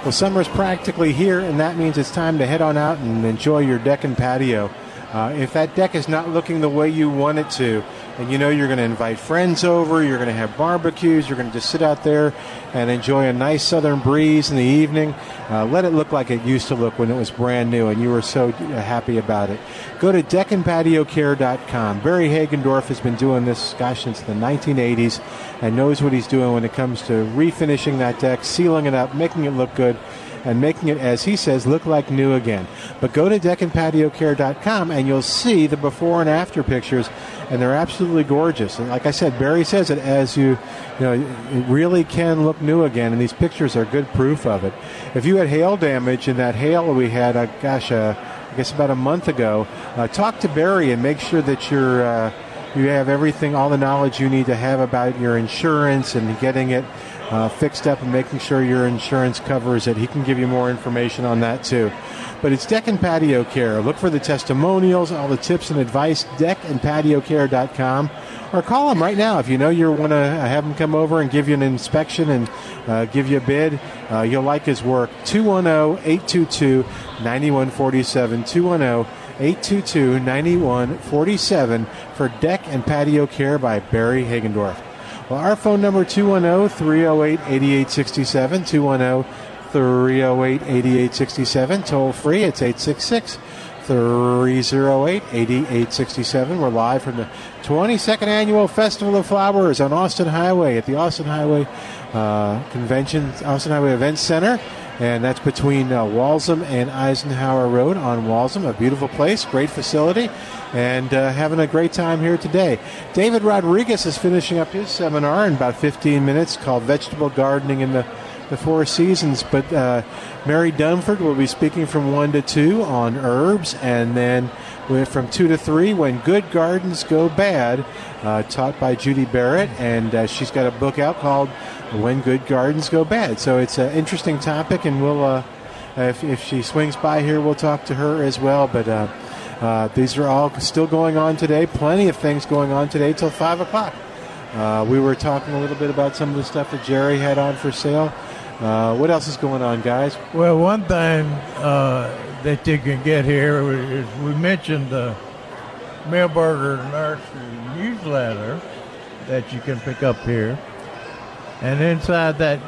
Well, summer's practically here, and that means it's time to head on out and enjoy your deck and patio. If that deck is not looking the way you want it to, and you know you're going to invite friends over, you're going to have barbecues, you're going to just sit out there and enjoy a nice southern breeze in the evening, let it look like it used to look when it was brand new and you were so happy about it. Go to deckandpatiocare.com. Barry Hagendorf has been doing this, gosh, since the 1980s and knows what he's doing when it comes to refinishing that deck, sealing it up, making it look good, and making it, as he says, look like new again. But go to deckandpatiocare.com and you'll see the before and after pictures, and they're absolutely gorgeous. And like I said, Barry says it as you know, it really can look new again, and these pictures are good proof of it. If you had hail damage, and that hail we had, I guess about a month ago, talk to Barry and make sure that you're... you have everything, all the knowledge you need to have about your insurance and getting it fixed up and making sure your insurance covers it. He can give you more information on that, too. But it's Deck and Patio Care. Look for the testimonials, all the tips and advice, deckandpatiocare.com. Or call them right now. If you know you want to have him come over and give you an inspection and give you a bid, you'll like his work. 210-822-9147, 210-822-9147 for Deck and Patio Care by Barry Hagendorf. Well, our phone number, 210-308-8867, 210-308-8867. Toll free, it's 866-308-8867. We're live from the 22nd Annual Festival of Flowers on Austin Highway at the Austin Highway Austin Highway Events Center. And that's between Walsham and Eisenhower Road on Walsham. A beautiful place, great facility, and having a great time here today. David Rodriguez is finishing up his seminar in about 15 minutes called Vegetable Gardening in the Four Seasons. But Mary Dunford will be speaking from 1 to 2 on herbs, and then from 2 to 3 when Good Gardens Go Bad, taught by Judy Barrett. And she's got a book out called When Good Gardens Go Bad. So it's an interesting topic, and we'll If she swings by here, we'll talk to her as well. But these are all still going on today. Plenty of things going on today till 5 o'clock. We were talking a little bit about some of the stuff that Jerry had on for sale. What else is going on, guys? Well, one thing that you can get here is we mentioned the Milberger Nursery newsletter that you can pick up here. And inside that,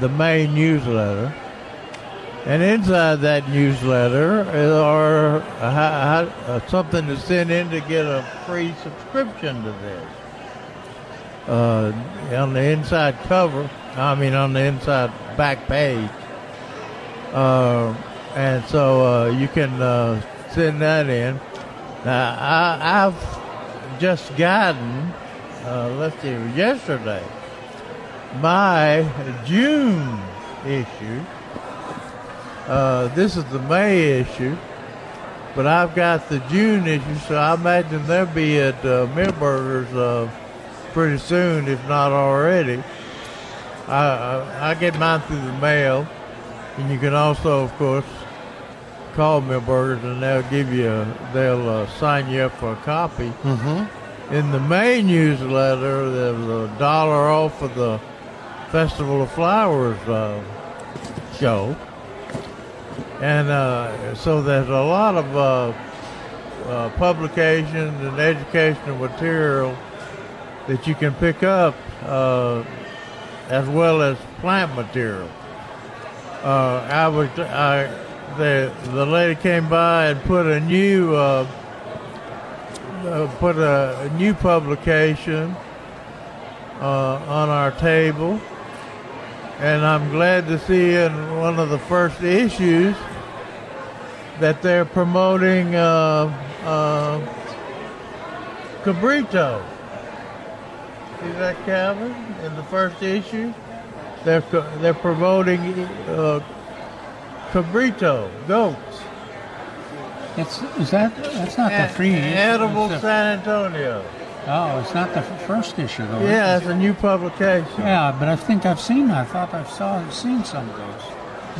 the main newsletter, and inside that newsletter are something to send in to get a free subscription to this. On the inside cover, on the inside back page. And so you can send that in. Now, I've just gotten, yesterday, my June issue. This is the May issue, but I've got the June issue, so I imagine they'll be at Milberger's pretty soon, if not already. I get mine through the mail, and you can also, of course, call Milberger's, and they'll give you sign you up for a copy. Mm-hmm. In the May newsletter, there was a dollar off of the Festival of Flowers show. And so there's a lot of publications and educational material that you can pick up, as well as plant material. The lady came by and put a new publication on our table. And I'm glad to see in one of the first issues that they're promoting Cabrito. See that, Calvin? In the first issue, they're promoting Cabrito goats. That's not the free issue. Edible San Antonio. Oh, it's not the first issue, though. Yeah, it's a new publication. Yeah, but I think I've seen. I thought I've seen some of those.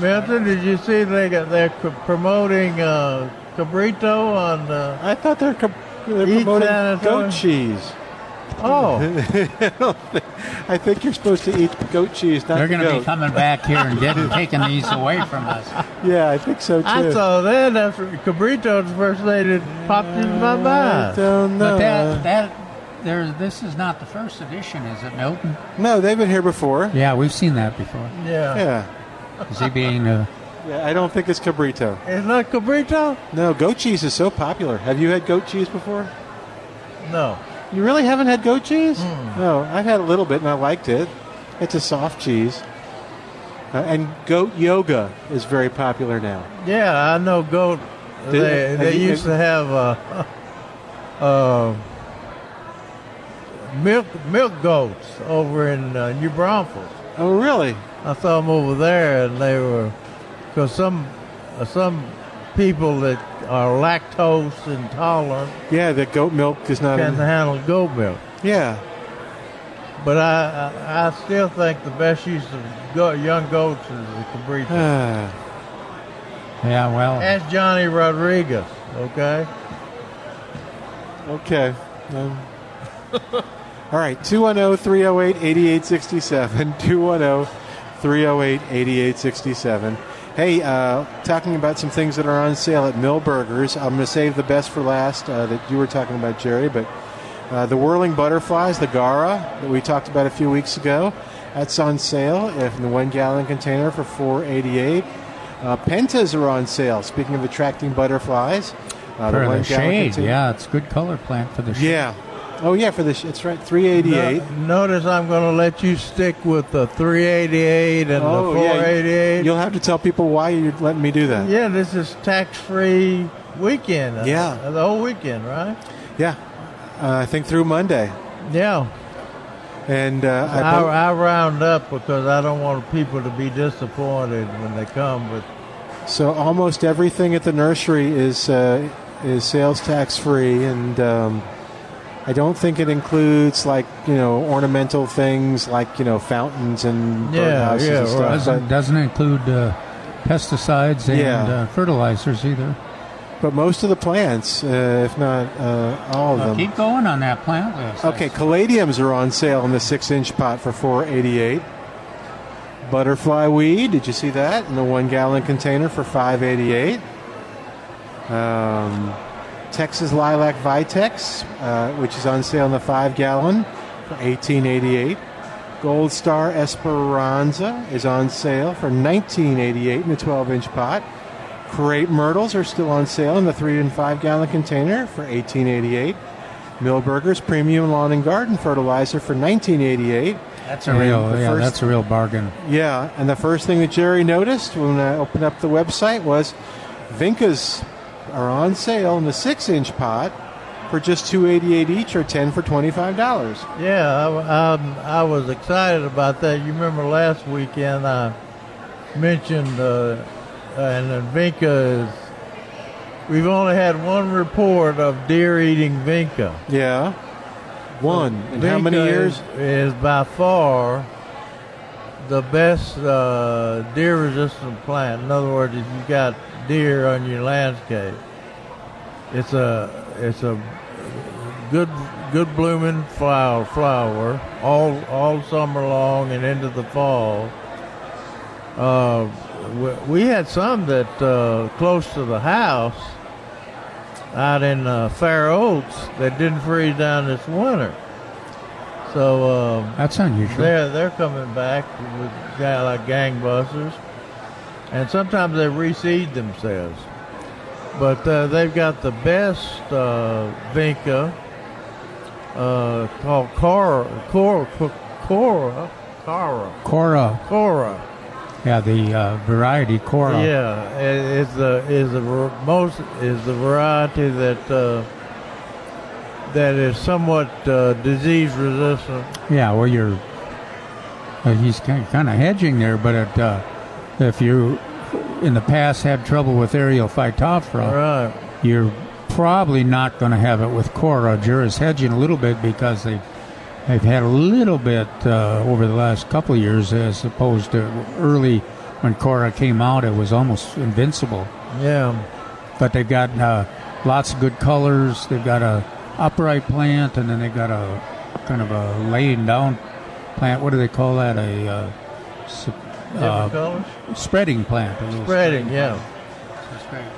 Milton, did you see they're promoting Cabrito on? I thought they're promoting goat cheese. Oh, I think you're supposed to eat goat cheese. They're going to be coming back here and taking these away from us. Yeah, I think so too. I saw that after Cabrito's first lady popped in my mind. But that. This is not the first edition, is it, Milton? No, they've been here before. Yeah, we've seen that before. Yeah. Is he being? I don't think it's Cabrito. It's not Cabrito. No, goat cheese is so popular. Have you had goat cheese before? No. You really haven't had goat cheese? Mm. No, I've had a little bit and I liked it. It's a soft cheese. And goat yoga is very popular now. Yeah, I know goat. They used to have milk goats over in New Braunfels. Oh, really? I saw them over there, and they were, because some people that are lactose intolerant. Yeah, the goat milk is not. Can handle goat milk. Yeah, but I still think the best use of young goats is the Cabrito. Yeah, well. That's Johnny Rodriguez. Okay. All right, 210-308-8867, 210-308-8867. Hey, talking about some things that are on sale at Milberger's. I'm going to save the best for last that you were talking about, Jerry, but the whirling butterflies, the Gara, that we talked about a few weeks ago, that's on sale in the 1-gallon container for $4.88. Pentas are on sale, speaking of attracting butterflies. For the shade, container. Yeah, it's a good color plant for the shade. Yeah. Oh, yeah, for this, it's right, $3.88. Notice I'm going to let you stick with the $3.88 and the $4.88. Yeah. You'll have to tell people why you're letting me do that. Yeah, this is tax-free weekend. The whole weekend, right? Yeah, I think through Monday. Yeah. And I round up because I don't want people to be disappointed when they come. So almost everything at the nursery is sales tax-free, and I don't think it includes ornamental things like fountains and birdhouses and stuff. Doesn't include pesticides and fertilizers either. But most of the plants, if not all of them. Keep going on that plant list. Okay, caladiums are on sale in the 6-inch pot for $4.88. Butterfly weed, did you see that? In the 1-gallon container for $5.88. Texas lilac vitex, which is on sale in the 5-gallon for $18.88. Gold Star Esperanza is on sale for $19.88 in the 12-inch pot. Crape myrtles are still on sale in the 3- and 5-gallon container for $18.88. Milberger's Premium Lawn and Garden Fertilizer for $19.88. That's a real bargain. Yeah, and the first thing that Jerry noticed when I opened up the website was Vinca's are on sale in the 6-inch pot for just $2.88 each, or 10 for $25. Yeah, I was excited about that. You remember last weekend I mentioned... and Vinca, we've only had one report of deer eating Vinca. Yeah. One. So in how many years? Is by far the best deer resistant plant. In other words, if you got deer on your landscape, it's a good blooming flower all summer long and into the fall. We had some that close to the house out in Fair Oaks that didn't freeze down this winter. So that's unusual. They're coming back with like gangbusters, and sometimes they reseed themselves. But they've got the best Vinca called Cora. Yeah, the variety Cora. Yeah, is the variety that that is somewhat disease resistant. Yeah, well, he's kind of hedging there, but if you in the past had trouble with aerial phytophthora, right, you're probably not going to have it with Cora. Jura's hedging a little bit because they've had a little bit over the last couple of years, as opposed to early when Cora came out. It was almost invincible. Yeah. But they've got lots of good colors. They've got a upright plant, and then they've got a kind of a laying down plant. What do they call that? Spreading plant. Spreading, yeah. Plant.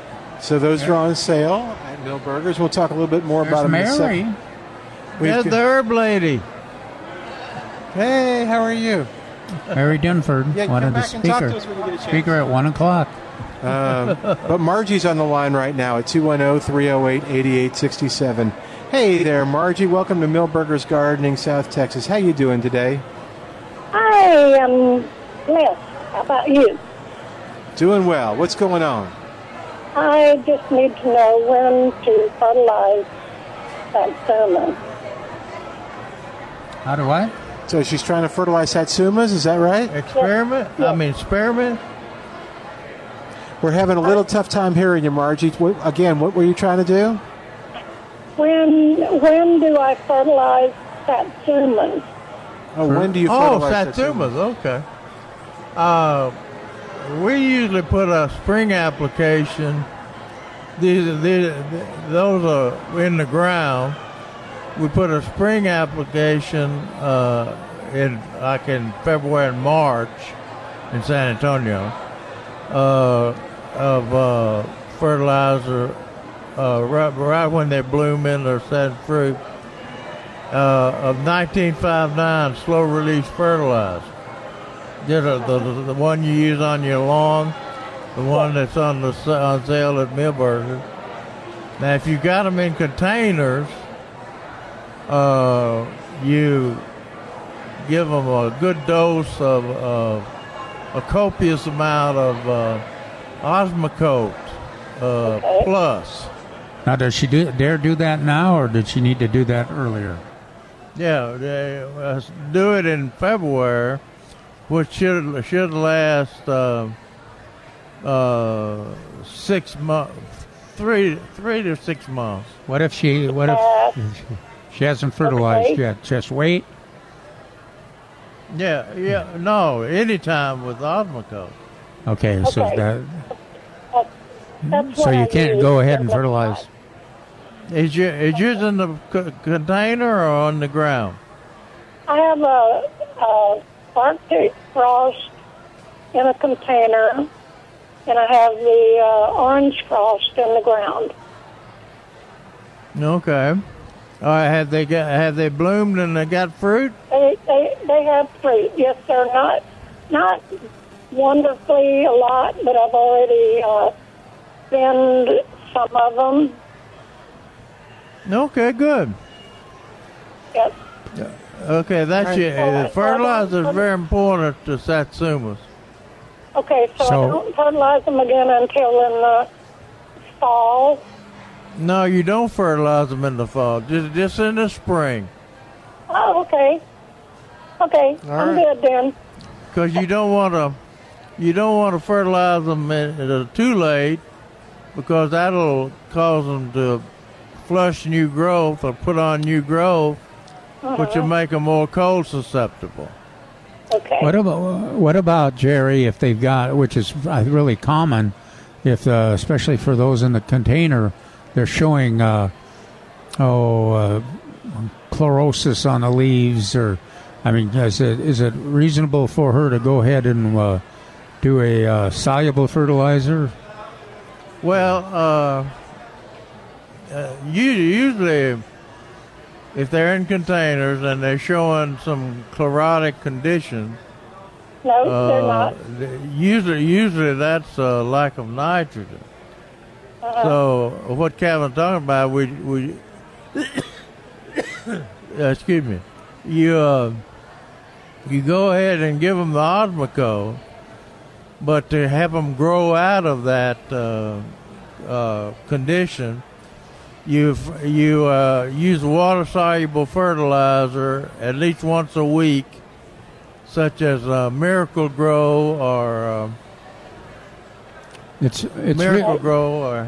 So those are on sale at Milberger's. We'll talk a little bit more about them in a second. There's the herb lady. Hey, how are you? Mary Dunford, one of the speakers. Speaker at 1 o'clock. But Margie's on the line right now at 210-308-8867. Hey there, Margie. Welcome to Milberger's Gardening, South Texas. How you doing today? I am blessed. How about you? Doing well. What's going on? I just need to know when to fertilize satsumas. How do I? So she's trying to fertilize satsumas, is that right? Experiment? Yes. Experiment? We're having a little tough time hearing you, Margie. Again, what were you trying to do? When do I fertilize satsumas? When do you fertilize satsumas? Oh, satsumas, okay. We usually put a spring application. Those are in the ground. We put a spring application in February and March in San Antonio of fertilizer right when they bloom in their set fruit of 1959 slow release fertilizer. The one you use on your lawn, the one that's on sale at Milberger. Now, if you got them in containers, you give them a good dose of a copious amount of Osmocote Plus. Now, does she dare do that now, or did she need to do that earlier? Yeah, they do it in February, which should last 6 months, three to 6 months. What if she hasn't fertilized yet? Just wait. Yeah. No. Anytime with Osmocote. Okay, so you can't go ahead and fertilize. Is yours in the container or on the ground? I have a Arctic Frost in a container, and I have the Orange Frost in the ground. Okay. Have they bloomed and they got fruit? They have fruit. Yes, they're not wonderfully a lot, but I've already thinned some of them. Okay, good. Yes. Okay, that's it. Fertilizer is very important to satsumas. Okay, so I don't fertilize them again until in the fall. No, you don't fertilize them in the fall. Just in the spring. Oh, okay. Okay, I'm good then. Because you don't want to fertilize them too late, because that'll cause them to flush new growth or put on new growth, which will make them more cold susceptible. Okay. What about Jerry? If they've got, which is really common, if especially for those in the container, they're showing chlorosis on the leaves, or is it reasonable for her to go ahead and do a soluble fertilizer? Well, usually if they're in containers and they're showing some chlorotic condition, they're not. Usually that's a lack of nitrogen. So what Calvin's talking about, we excuse me, you go ahead and give them the Osmocote, but to have them grow out of that condition, you use water-soluble fertilizer at least once a week, such as Miracle-Gro or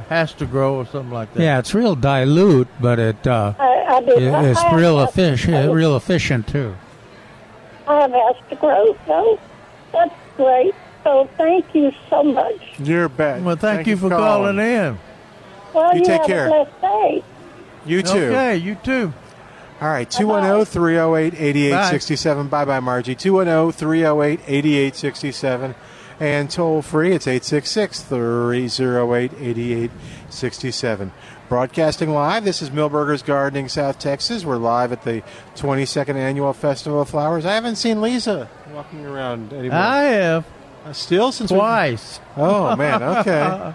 Has to Grow or something like that. Yeah, it's real dilute, but it's real efficient too. I have Has to Grow, so that's great. So thank you so much. You're back. Well, thank you for calling in. Well, you take care. Have a blessed day. You too. Okay, you too. All right, 210-308-8867. Bye-bye, Margie. 210-308-8867. And toll free, it's 866-308-8867. Broadcasting live, this is Milberger's Gardening, South Texas. We're live at the 22nd Annual Festival of Flowers. I haven't seen Lisa walking around anymore. I have. Still since twice. Oh, man, okay.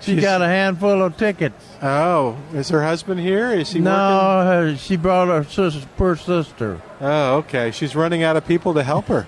She got a handful of tickets. Oh, is her husband here? Is he working? No, she brought her sister. Oh, okay. She's running out of people to help her.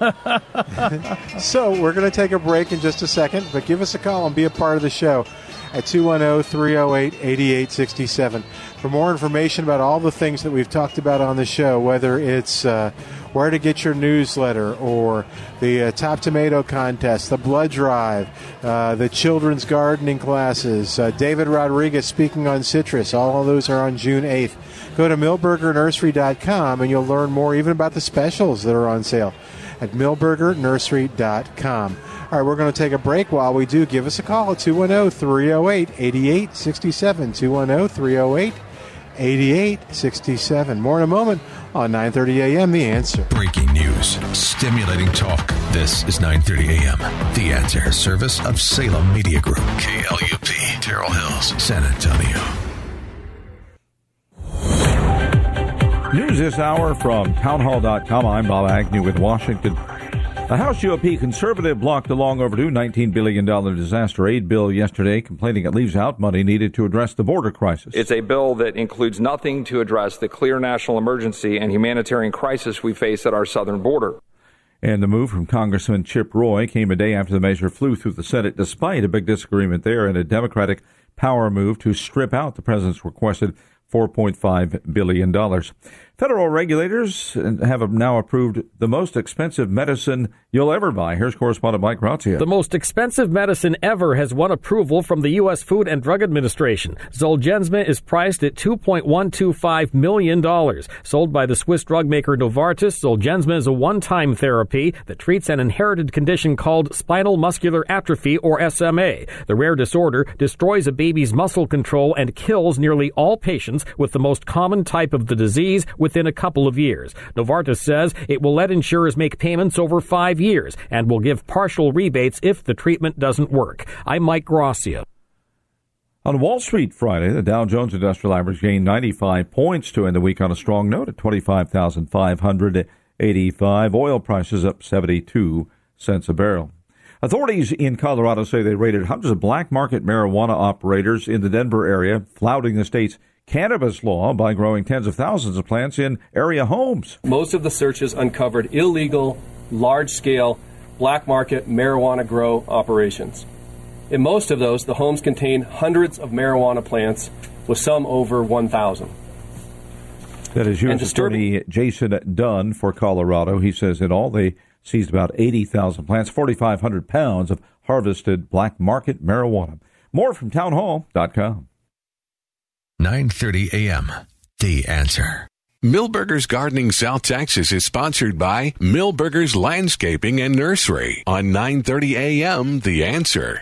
So we're going to take a break in just a second, but give us a call and be a part of the show at 210-308-8867. For more information about all the things that we've talked about on the show, whether it's where to get your newsletter or the Top Tomato Contest, the Blood Drive, the Children's Gardening Classes, David Rodriguez speaking on citrus, all of those are on June 8th. Go to MilbergerNursery.com and you'll learn more even about the specials that are on sale at MilbergerNursery.com. All right, we're going to take a break. While we do, give us a call at 210-308-8867, 210-308-8867. More in a moment on 9:30 a.m. The Answer. Breaking news, stimulating talk. This is 9:30 a.m. The Answer. Service of Salem Media Group, KLUP, Terrell Hills, San Antonio. News this hour from townhall.com. I'm Bob Agnew with Washington. The House GOP conservative blocked the long overdue $19 billion disaster aid bill yesterday, complaining it leaves out money needed to address the border crisis. It's a bill that includes nothing to address the clear national emergency and humanitarian crisis we face at our southern border. And the move from Congressman Chip Roy came a day after the measure flew through the Senate, despite a big disagreement there and a Democratic power move to strip out the president's requested $4.5 billion. Federal regulators have now approved the most expensive medicine you'll ever buy. Here's correspondent Mike Razzia. The most expensive medicine ever has won approval from the U.S. Food and Drug Administration. Zolgensma is priced at $2.125 million. Sold by the Swiss drug maker Novartis, Zolgensma is a one-time therapy that treats an inherited condition called spinal muscular atrophy, or SMA. The rare disorder destroys a baby's muscle control and kills nearly all patients with the most common type of the disease within a couple of years. Novartis says it will let insurers make payments over 5 years and will give partial rebates if the treatment doesn't work. I'm Mike Gracia. On Wall Street Friday, the Dow Jones Industrial Average gained 95 points to end the week on a strong note at 25,585. Oil prices up 72 cents a barrel. Authorities in Colorado say they raided hundreds of black market marijuana operators in the Denver area, flouting the state's cannabis law by growing tens of thousands of plants in area homes. Most of the searches uncovered illegal, large-scale, black market marijuana grow operations. In most of those, the homes contained hundreds of marijuana plants, with some over 1,000. That is U.S. Attorney Jason Dunn for Colorado. He says in all they seized about 80,000 plants, 4,500 pounds of harvested black market marijuana. More from townhall.com. 9:30 a.m. The Answer. Milberger's Gardening South Texas is sponsored by Milberger's Landscaping and Nursery on 9:30 a.m. The Answer.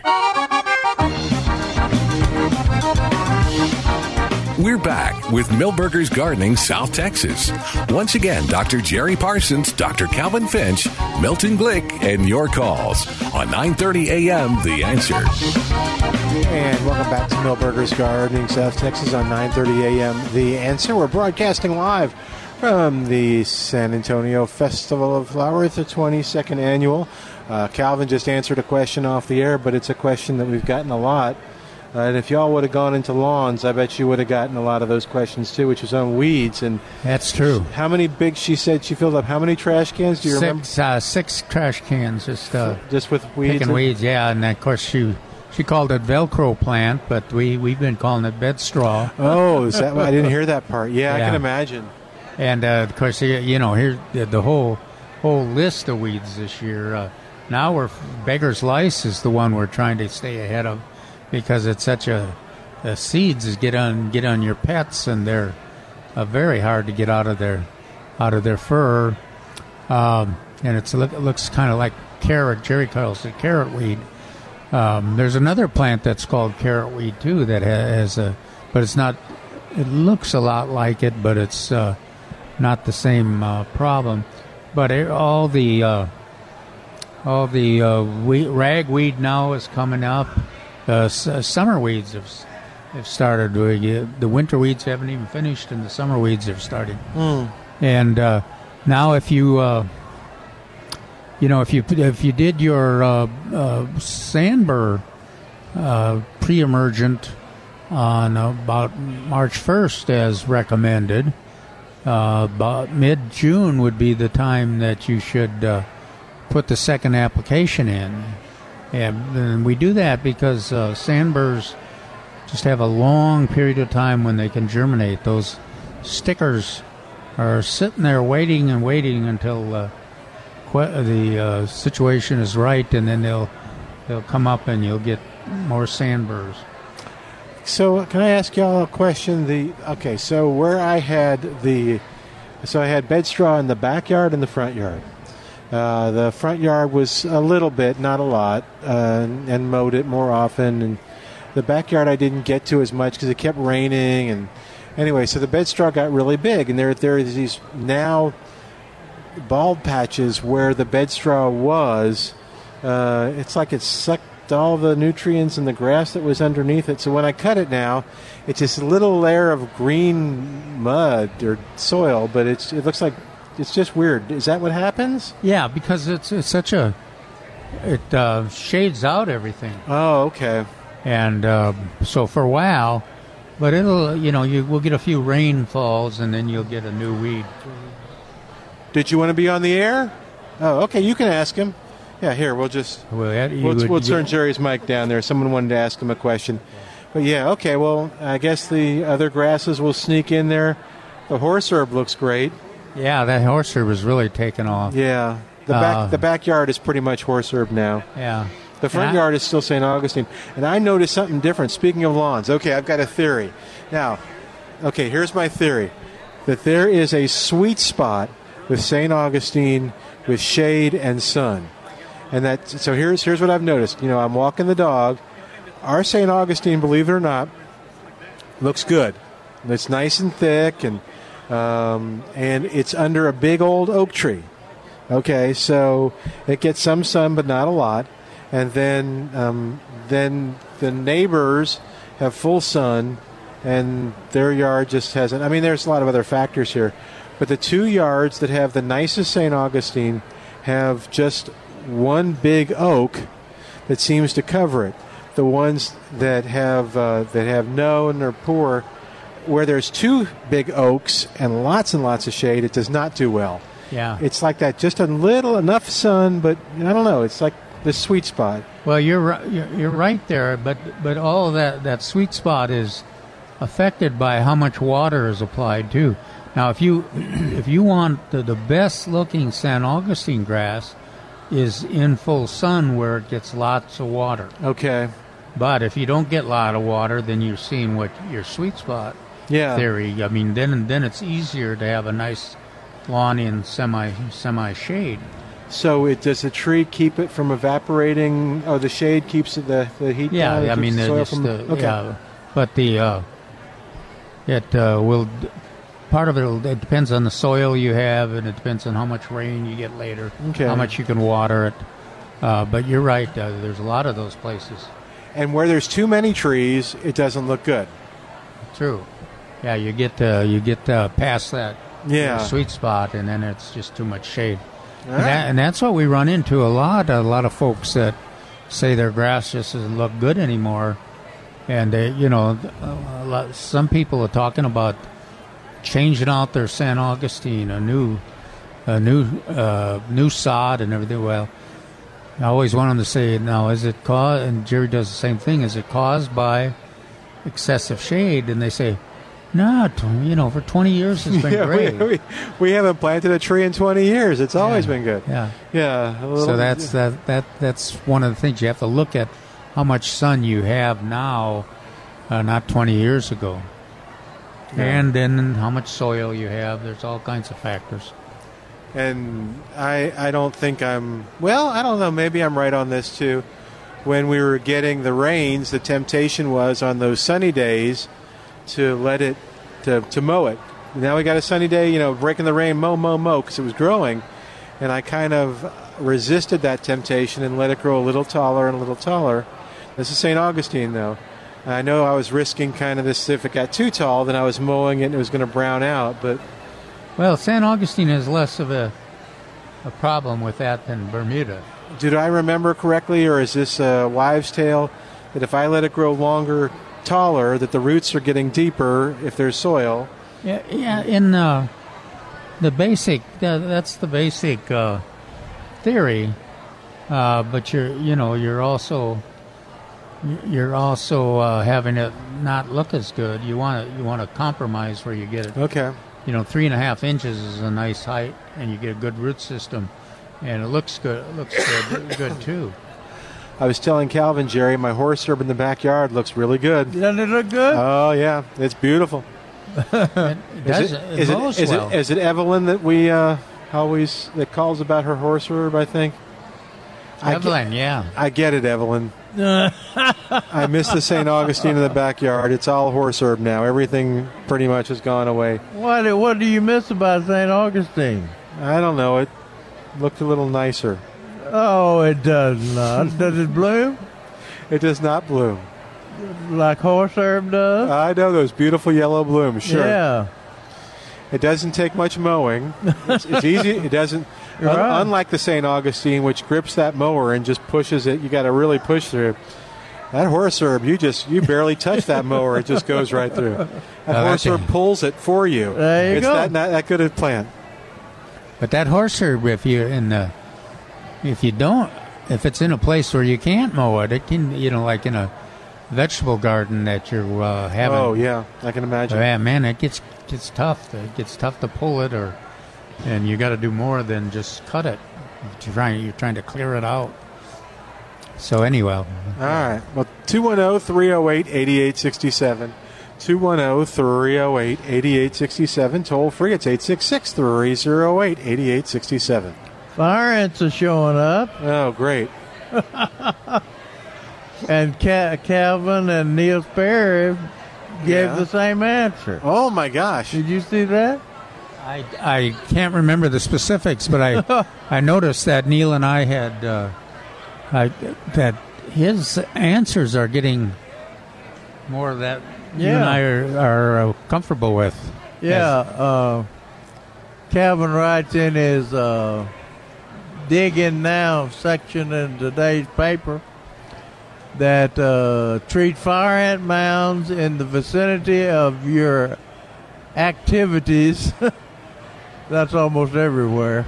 We're back with Milberger's Gardening South Texas. Once again, Dr. Jerry Parsons, Dr. Calvin Finch, Milton Glick, and your calls on 9:30 a.m. The Answer. And welcome back to Milberger's Gardening South Texas on 9:30 a.m. The Answer. We're broadcasting live from the San Antonio Festival of Flowers, the 22nd annual. Calvin just answered a question off the air, but it's a question that we've gotten a lot. And if y'all would have gone into lawns, I bet you would have gotten a lot of those questions, too, which was on weeds. And that's true. How many big, she said she filled up, how many trash cans? Do you remember? Six trash cans. Just with weeds? Picking weeds, yeah. And, of course, she called it Velcro plant, but we've been calling it bed straw. Oh, is that I didn't hear that part. Yeah, I can imagine. And, of course, you know, here's the whole list of weeds this year. Now beggar's lice is the one we're trying to stay ahead of. Because it's such the seeds get on your pets, and they're very hard to get out of their fur, and it looks kind of like carrot. Jerry calls it carrot weed. There's another plant that's called carrot weed too that has a, but it's not. It looks a lot like it, but it's not the same problem. But all the ragweed now is coming up. Summer weeds have started. The winter weeds haven't even finished, and the summer weeds have started. Mm. And now, if you if you did your sand burr pre-emergent on about March 1st, as recommended, about mid-June would be the time that you should put the second application in. And we do that because sand burrs just have a long period of time when they can germinate. Those stickers are sitting there waiting and waiting until the situation is right, and then they'll come up and you'll get more sand burrs. So can I ask y'all a question? I had bed straw in the backyard and the front yard. The front yard was a little bit, not a lot, and mowed it more often. And the backyard I didn't get to as much because it kept raining. And anyway, so the bed straw got really big, and there are these now bald patches where the bed straw was. It's like it sucked all the nutrients and the grass that was underneath it. So when I cut it now, it's this little layer of green mud or soil, but it looks like. It's just weird. Is that what happens? Yeah, because it's such a... It shades out everything. Oh, okay. And so for a while, but it'll, we'll get a few rainfalls and then you'll get a new weed. Did you want to be on the air? Oh, okay, you can ask him. Yeah, here, we'll turn Jerry's mic down there. Someone wanted to ask him a question. But yeah, okay, well, I guess the other grasses will sneak in there. The horse herb looks great. Yeah, that horse herb is really taken off. Yeah. The backyard is pretty much horse herb now. Yeah. The front yard is still St. Augustine. And I noticed something different. Speaking of lawns, okay, I've got a theory. Now, okay, here's my theory. That there is a sweet spot with St. Augustine with shade and sun. And that, so here's what I've noticed. You know, I'm walking the dog. Our St. Augustine, believe it or not, looks good. It's nice and thick, and it's under a big old oak tree. Okay, so it gets some sun, but not a lot. And then the neighbors have full sun, and their yard just hasn't. I mean, there's a lot of other factors here. But the 2 yards that have the nicest St. Augustine have just one big oak that seems to cover it. The ones that have no and are poor, where there's two big oaks and lots of shade, it does not do well. Yeah. It's like that, just a little, enough sun, but I don't know, it's like the sweet spot. Well, you're right there, but all that sweet spot is affected by how much water is applied too. Now, if you want the best looking St. Augustine grass is in full sun where it gets lots of water. Okay. But if you don't get a lot of water, then you're seeing what your sweet spot theory. I mean, then it's easier to have a nice lawn in semi shade. So does the tree keep it from evaporating, or the shade keeps the heat down? Yeah, I mean, part of it depends on the soil you have, and it depends on how much rain you get later, how much you can water it. But you're right, there's a lot of those places. And where there's too many trees, it doesn't look good. True. Yeah, you get past that sweet spot, and then it's just too much shade. Right. And that's what we run into a lot. A lot of folks that say their grass just doesn't look good anymore, and they, some people are talking about changing out their St. Augustine, a new sod and everything. Well, I always want them to say, now, is it caused, and Jerry does the same thing, is it caused by excessive shade? And they say, no, for 20 years it's been great. We haven't planted a tree in 20 years. It's always been good. Yeah. Yeah. So that's one of the things you have to look at, how much sun you have now, not 20 years ago. Yeah. And then how much soil you have. There's all kinds of factors. And I don't think I don't know, maybe I'm right on this too. When we were getting the rains, the temptation was on those sunny days to let it, to mow it. Now we got a sunny day, breaking the rain, mow, because it was growing. And I kind of resisted that temptation and let it grow a little taller and a little taller. This is St. Augustine, though. I know I was risking kind of this, if it got too tall, then I was mowing it and it was going to brown out, but... Well, St. Augustine is less of a problem with that than Bermuda. Did I remember correctly, or is this a wives' tale, that if I let it grow longer, taller, that the roots are getting deeper if there's soil? Yeah. In the basic, that's the basic theory. But you're also having it not look as good. You want to compromise where you get it. Okay. 3.5 inches is a nice height, and you get a good root system, and it looks good. It looks good too. I was telling Calvin, Jerry, my horse herb in the backyard looks really good. Doesn't it look good? Oh yeah, it's beautiful. Is it Evelyn that we always that calls about her horse herb? I think. Evelyn, I get it, Evelyn. I miss the St. Augustine in the backyard. It's all horse herb now. Everything pretty much has gone away. What do you miss about St. Augustine? I don't know. It looked a little nicer. Oh, it does not. Does it bloom? It does not bloom. Like horse herb does? I know, those beautiful yellow blooms, sure. Yeah. It doesn't take much mowing. It's easy. It doesn't... Right. Unlike the St. Augustine, which grips that mower and just pushes it, you got to really push through. That horse herb, you barely touch that mower; it just goes right through. That horse herb pulls it for you. There you go. It's that good a plant. But that horse herb, if it's in a place where you can't mow it, it can, like in a vegetable garden that you're having. Oh, yeah. I can imagine. Yeah, man, it gets tough. It gets tough to pull it, and you got to do more than just cut it. You're trying to clear it out. So anyway. All right. Well, 210-308-8867. 210-308-8867. Toll free. It's 866-308-8867. Fire ants are showing up. Oh, great. And Calvin and Neil Sperry gave the same answer. Oh, my gosh. Did you see that? I can't remember the specifics, but I noticed that Neil and I had that his answers are getting more that you and I are comfortable with. Yeah. Calvin writes in his Dig In Now section in today's paper that treat fire ant mounds in the vicinity of your activities. That's almost everywhere,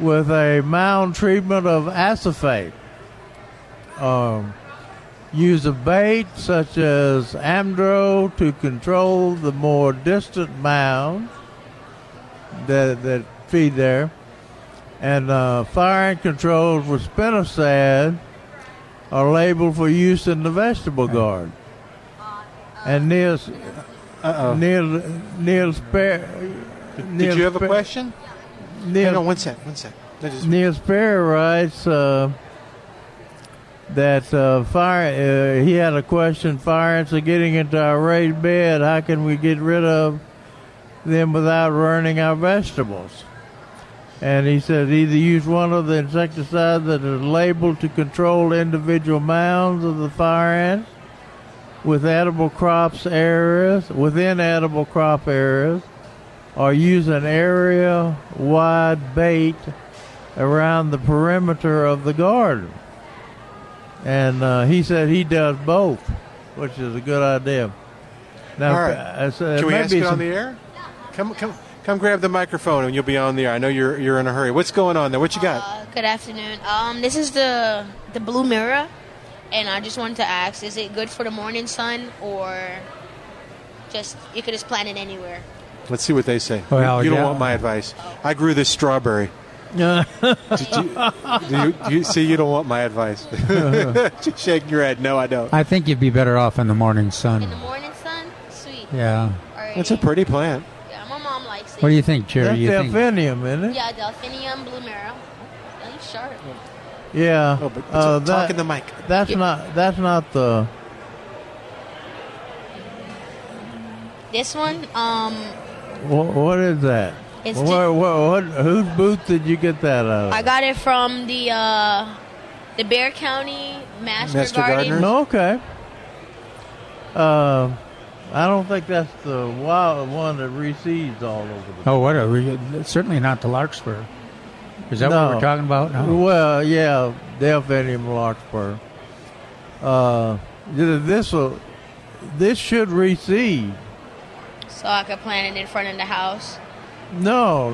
with a mound treatment of acephate. Use a bait such as Amdro to control the more distant mounds that feed there. And fire ant controls with spinosad are labeled for use in the vegetable garden. And Neil Sperry... Did you have a question? Neil, hang on, one sec. Neil Sperry writes that fire. He had a question. Fire ants are getting into our raised bed. How can we get rid of them without ruining our vegetables? And he said either use one of the insecticides that is labeled to control individual mounds of the fire ants within edible crop areas, or use an area-wide bait around the perimeter of the garden. And he said he does both, which is a good idea. Now, all right. Can we ask it on the air? Come grab the microphone and you'll be on the air. I know you're in a hurry. What's going on there? What you got? Good afternoon. This is the blue mirror, and I just wanted to ask, is it good for the morning sun, or just you could just plant it anywhere? Let's see what they say. Well, you don't want my advice. I grew this strawberry. Do you see, you don't want my advice. Just shaking your head. No, I don't. I think you'd be better off in the morning sun. In the morning sun? Sweet. Yeah. Alrighty. That's a pretty plant. Yeah, my mom likes it. What do you think, Jerry? That's Delphinium, isn't it? Yeah, Delphinium, blue marrow. Are you sharp? Yeah. Oh, but talk in the mic. That's not the... This one, What is that? It's whose booth did you get that out of? I got it from the Bexar County Master Gardener. Oh, okay. I don't think that's the wild one that recedes all over the place. Oh, certainly not the larkspur. Is that what we're talking about? No. Well, yeah, Delphinium larkspur. This should recede. So I could plant it in front of the house? No.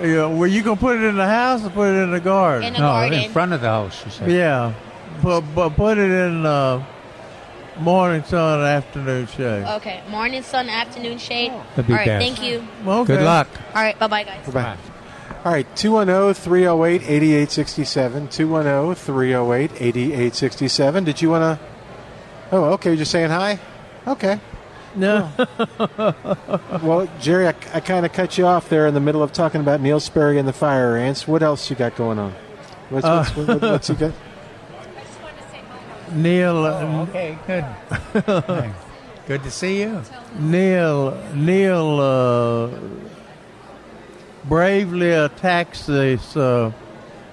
Were you going to put it in the house or put it in the garden? In the garden. In front of the house, you said. Yeah. But put it in morning sun, afternoon shade. Okay. Morning sun, afternoon shade. Oh. All right, thank you. Okay. Good luck. All right, bye-bye, guys. Bye-bye. All right, 210-308-8867. 210-308-8867. Did you want to... Oh, okay, just saying hi? Okay. No. Cool. Well, Jerry, I kind of cut you off there in the middle of talking about Neil Sperry and the fire ants. What else you got going on? What's you got? I just wanted to say hi. Neil. Oh, okay, good. Hey, good to see you. Neil bravely attacks this the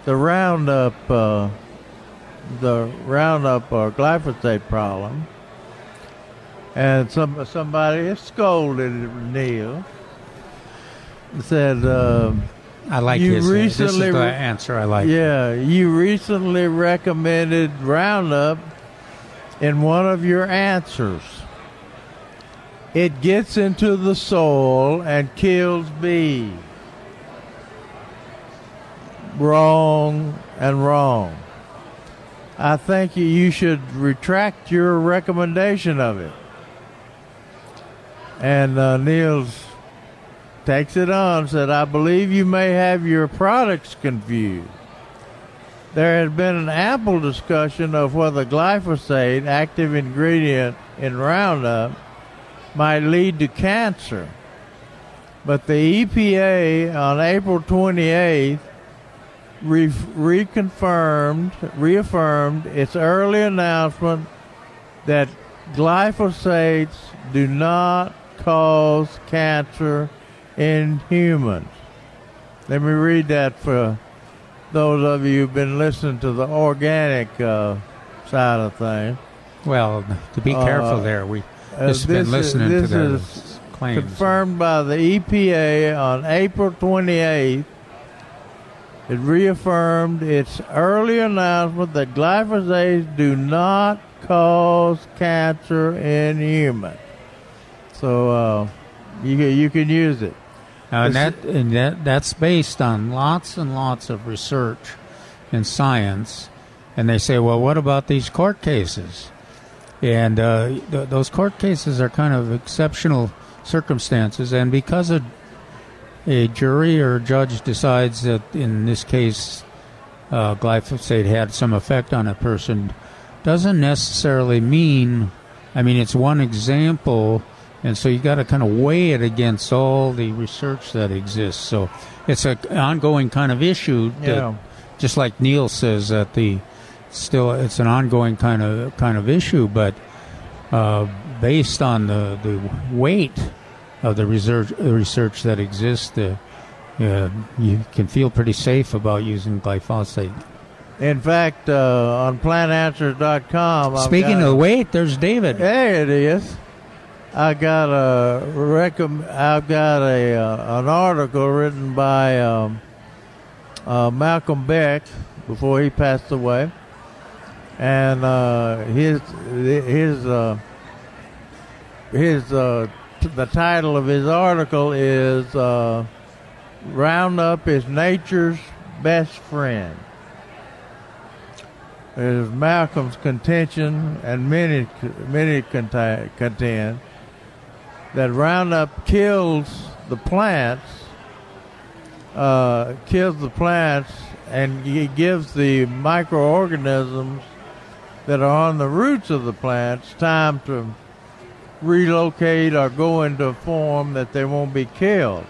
Roundup or glyphosate problem. And somebody scolded Neil. Said, "I like his answer. This is the answer I like." Yeah, you recently recommended Roundup in one of your answers. It gets into the soil and kills bees. Wrong and wrong. I think you should retract your recommendation of it. And Niels takes it on, said, I believe you may have your products confused. There has been an ample discussion of whether glyphosate, active ingredient in Roundup, might lead to cancer. But the EPA on April 28th reaffirmed its early announcement that glyphosates do not cause cancer in humans. Let me read that for those of you who've been listening to the organic side of things. Well, to be careful there. We've just been listening to those claims. Confirmed by the EPA on April 28th. It reaffirmed its early announcement that glyphosate do not cause cancer in humans. So you can use it. Now, that's based on lots and lots of research and science. And they say, well, what about these court cases? And those court cases are kind of exceptional circumstances. And because a jury or judge decides that, in this case, glyphosate had some effect on a person, doesn't necessarily mean, I mean, it's one example, and so you got to kind of weigh it against all the research that exists. So it's an ongoing kind of issue, just like Neil says, that it's an ongoing kind of issue, but based on the weight of the research that exists, you can feel pretty safe about using glyphosate. In fact, on PlantAnswers.com... Speaking of weight, there's David. There it is. I've got an article written by Malcolm Beck before he passed away, and the title of his article is Roundup is Nature's Best Friend. It is Malcolm's contention, and many contend, that Roundup kills the plants, and it gives the microorganisms that are on the roots of the plants time to relocate or go into a form that they won't be killed.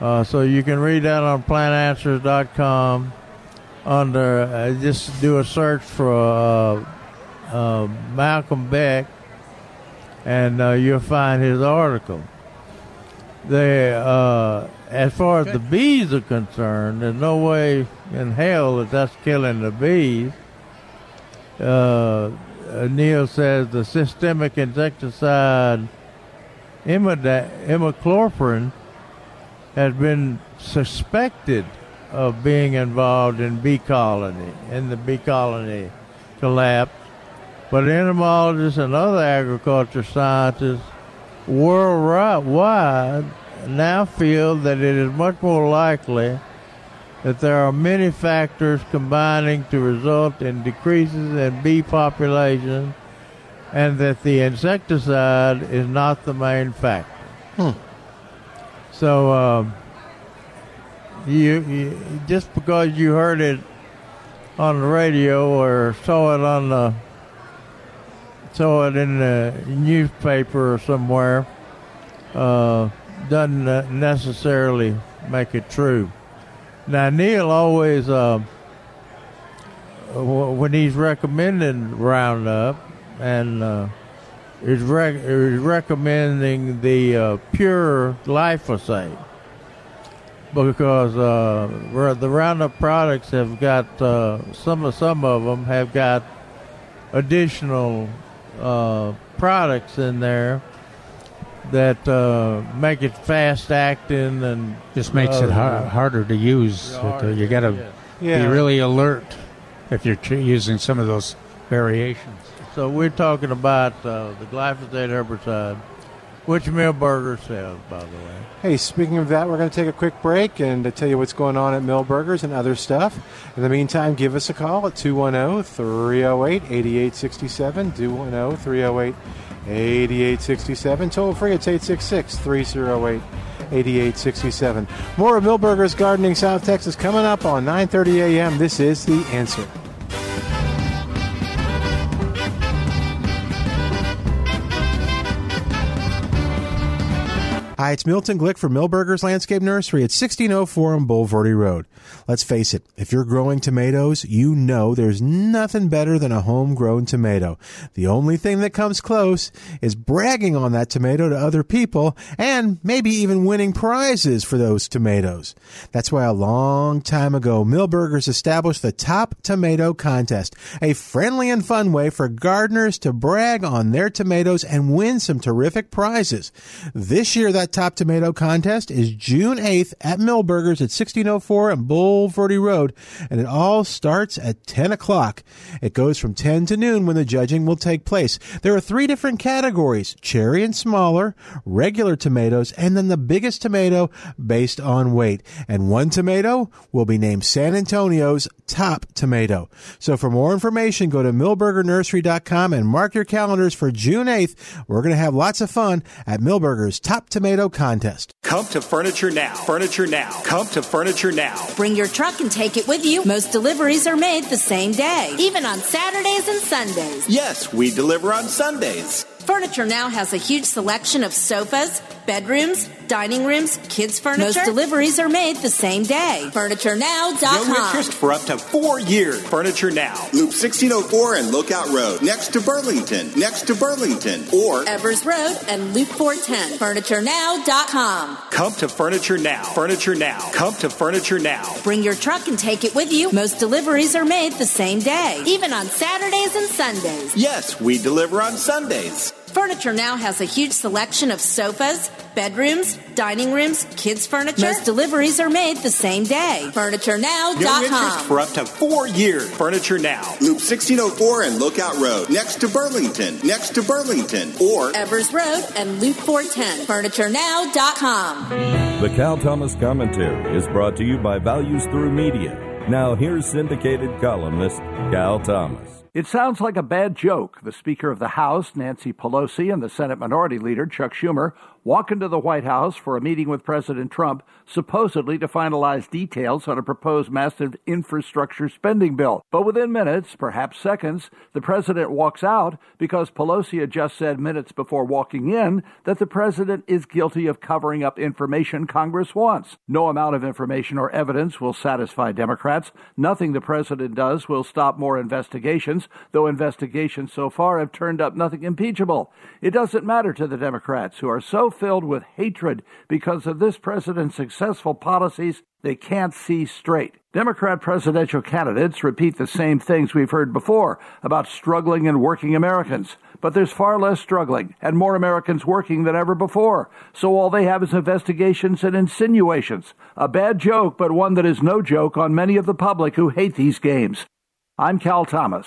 So you can read that on PlantAnswers.com under, just do a search for Malcolm Beck, and you'll find his article. As far as the bees are concerned, there's no way in hell that that's killing the bees. Neil says the systemic insecticide imidacloprid has been suspected of being involved in the bee colony collapse, but entomologists and other agriculture scientists worldwide now feel that it is much more likely that there are many factors combining to result in decreases in bee population, and that the insecticide is not the main factor. So you just because you heard it on the radio or saw it in the newspaper or somewhere doesn't necessarily make it true. Now, Neil always, when he's recommending Roundup, and is recommending the pure glyphosate, because the Roundup products have got, some of them have got additional products in there that make it fast acting, and just makes it harder to use. You got to be really alert if you're using some of those variations. So we're talking about the glyphosate herbicide Which Milberger says, by the way. Hey, speaking of that, we're going to take a quick break and tell you what's going on at Milberger's and other stuff. In the meantime, give us a call at 210-308-8867, 210-308-8867. Toll free, it's 866-308-8867. More of Milberger's Gardening South Texas coming up on 9:30 a.m. This is The Answer. Hi, it's Milton Glick from Milberger's Landscape Nursery at 1604 on Boulevardy Road. Let's face it, if you're growing tomatoes, you know there's nothing better than a homegrown tomato. The only thing that comes close is bragging on that tomato to other people and maybe even winning prizes for those tomatoes. That's why a long time ago, Milberger's established the Top Tomato Contest, a friendly and fun way for gardeners to brag on their tomatoes and win some terrific prizes. This year, that Top Tomato Contest is June 8th at Milberger's at 1604 on Boulevardy Road, and it all starts at 10 o'clock. It goes from 10 to noon when the judging will take place. There are three different categories: cherry and smaller, regular tomatoes, and then the biggest tomato based on weight. And one tomato will be named San Antonio's Top Tomato. So for more information, go to MilbergerNursery.com and mark your calendars for June 8th. We're going to have lots of fun at Milberger's Top Tomato Contest. Come to Furniture Now. Furniture Now. Come to Furniture Now. Bring your truck and take it with you. Most deliveries are made the same day, even on Saturdays and Sundays. Yes, we deliver on Sundays. Furniture Now has a huge selection of sofas, bedrooms, dining rooms, kids' furniture. Most deliveries are made the same day. FurnitureNow.com. No interest for up to 4 years. Furniture Now. Loop 1604 and Lookout Road. Next to Burlington. Or Evers Road and Loop 410. FurnitureNow.com. Come to Furniture Now. Furniture Now. Come to Furniture Now. Bring your truck and take it with you. Most deliveries are made the same day, even on Saturdays and Sundays. Yes, we deliver on Sundays. Furniture Now has a huge selection of sofas, bedrooms, dining rooms, kids' furniture. Most deliveries are made the same day. FurnitureNow.com. No interest for up to 4 years. Furniture Now. Loop 1604 and Lookout Road. Next to Burlington. Or Evers Road and Loop 410. FurnitureNow.com. The Cal Thomas Commentary is brought to you by Values Through Media. Now here's syndicated columnist Cal Thomas. It sounds like a bad joke. The Speaker of the House, Nancy Pelosi, and the Senate Minority Leader, Chuck Schumer, walk into the White House for a meeting with President Trump, supposedly to finalize details on a proposed massive infrastructure spending bill. But within minutes, perhaps seconds, the president walks out because Pelosi had just said minutes before walking in that the president is guilty of covering up information Congress wants. No amount of information or evidence will satisfy Democrats. Nothing the president does will stop more investigations, though investigations so far have turned up nothing impeachable. It doesn't matter to the Democrats, who are so filled with hatred because of this president's successful policies, they can't see straight. Democrat presidential candidates repeat the same things we've heard before about struggling and working Americans. But there's far less struggling and more Americans working than ever before. So all they have is investigations and insinuations. A bad joke, but one that is no joke on many of the public who hate these games. I'm Cal Thomas.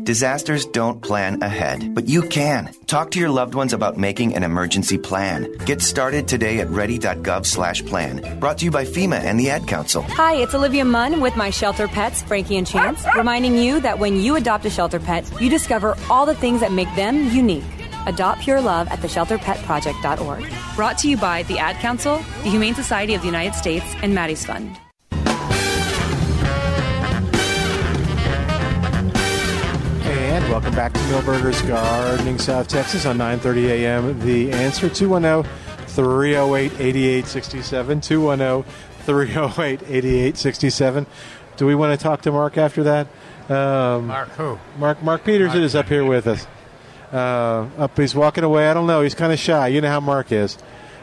Disasters don't plan ahead, but you can. Talk to your loved ones about making an emergency plan. Get started today at ready.gov/plan. Brought to you by FEMA and the Ad Council. Hi, it's Olivia Munn with my shelter pets, Frankie and Chance, reminding you that when you adopt a shelter pet, you discover all the things that make them unique. Adopt your love at theshelterpetproject.org. Brought to you by the Ad Council, the Humane Society of the United States, and Maddie's Fund. And welcome back to Milberger's Gardening South Texas on 9:30 a.m. The Answer, 210-308-8867, 210-308-8867. Do we want to talk to Mark after that? Mark who? Mark Peterson is up here with us. He's walking away. I don't know. He's kind of shy. You know how Mark is.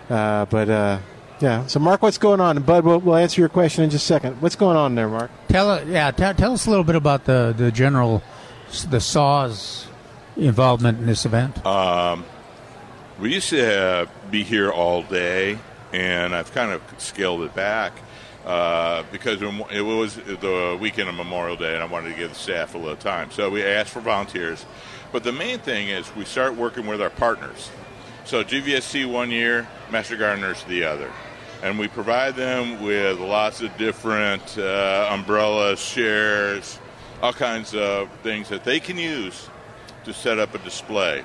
But Yeah. So, Mark, what's going on? And, Bud, we'll answer your question in just a second. What's going on there, Mark? Tell us a little bit about the general, the SAWS involvement in this event. We used to be here all day, and I've kind of scaled it back because it was the weekend of Memorial Day, and I wanted to give the staff a little time. So we asked for volunteers. But the main thing is we start working with our partners. So GVSC one year, Master Gardeners the other. And we provide them with lots of different umbrellas, shares, all kinds of things that they can use to set up a display.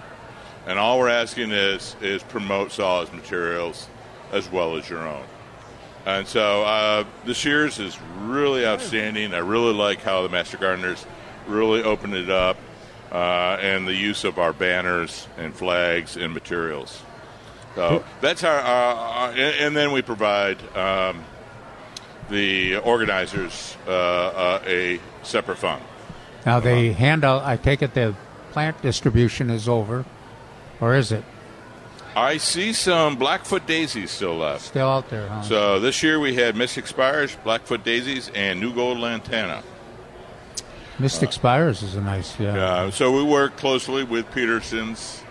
And all we're asking is promote SAWS materials as well as your own. And so this year's is really outstanding. I really like how the Master Gardeners really opened it up and the use of our banners and flags and materials. So that's our and then we provide the organizers a separate fund. Now they hand out, I take it the plant distribution is over, or is it? I see some Blackfoot daisies still left. Still out there, huh? So this year we had Mystic Spires, Blackfoot daisies, and New Gold Lantana. Mystic Spires is a nice, yeah. So we work closely with Peterson's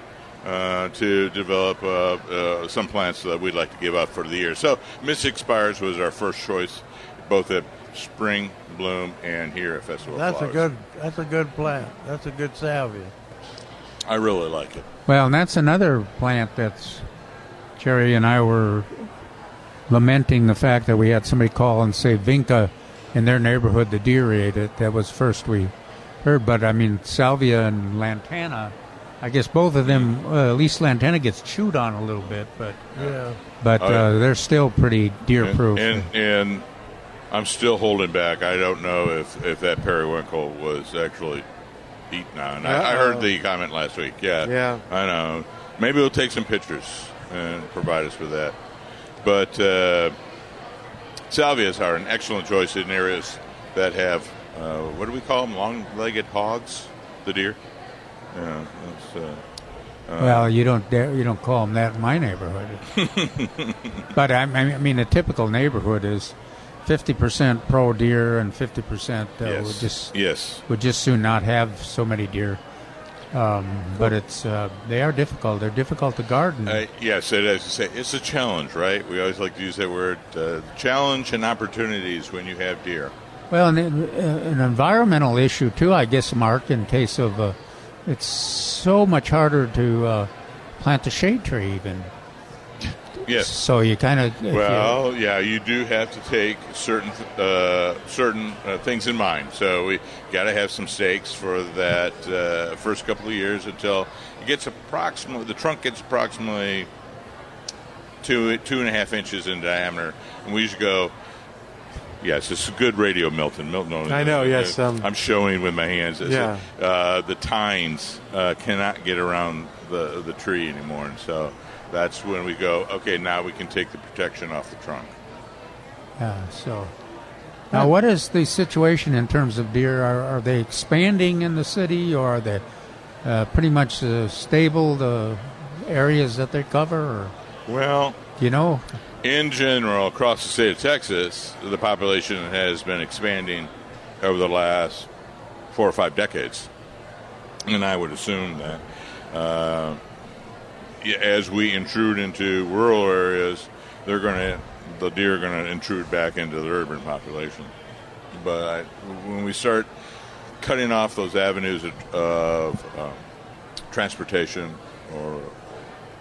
to develop some plants that we'd like to give out for the year. So Mystic Spires was our first choice, both at Spring Bloom and here at Festival of Flowers. That's a good plant. That's a good salvia. I really like it. Well, and that's another plant that's, Jerry and I were lamenting the fact that we had somebody call and say Vinca in their neighborhood, the deer ate it. That was first we heard. But, I mean, salvia and lantana, I guess both of them, at least lantana gets chewed on a little bit. But yeah. But they're still pretty deer-proof. And I'm still holding back. I don't know if that periwinkle was actually... on. I heard the comment last week. Yeah. I know. Maybe we'll take some pictures and provide us with that. But salvias are an excellent choice in areas that have, what do we call them, long-legged hogs, the deer? Yeah, that's, well, you don't call them that in my neighborhood. But, I mean, a typical neighborhood is 50% pro deer and 50% would just soon not have so many deer. But it's they are difficult. They're difficult to garden. Yes, it is. It's a challenge, right? We always like to use that word, challenge and opportunities when you have deer. Well, and an environmental issue too, I guess, Mark. In case of it's so much harder to plant a shade tree even. Yes. So you kind of... Well, you do have to take certain things in mind. So we got to have some stakes for that first couple of years until it gets approximately 2.5 inches in diameter. And we usually go... Yes, this is good radio, Milton. I know, yes. I'm showing with my hands. Yeah. The tines cannot get around the tree anymore, and so... That's when we go, okay, now we can take the protection off the trunk. So now what is the situation in terms of deer? Are they expanding in the city, or are they pretty much stable, the areas that they cover? Or, well, in general, across the state of Texas, the population has been expanding over the last 4 or 5 decades. And I would assume that... as we intrude into rural areas, the deer are going to intrude back into the urban population. But when we start cutting off those avenues of transportation, or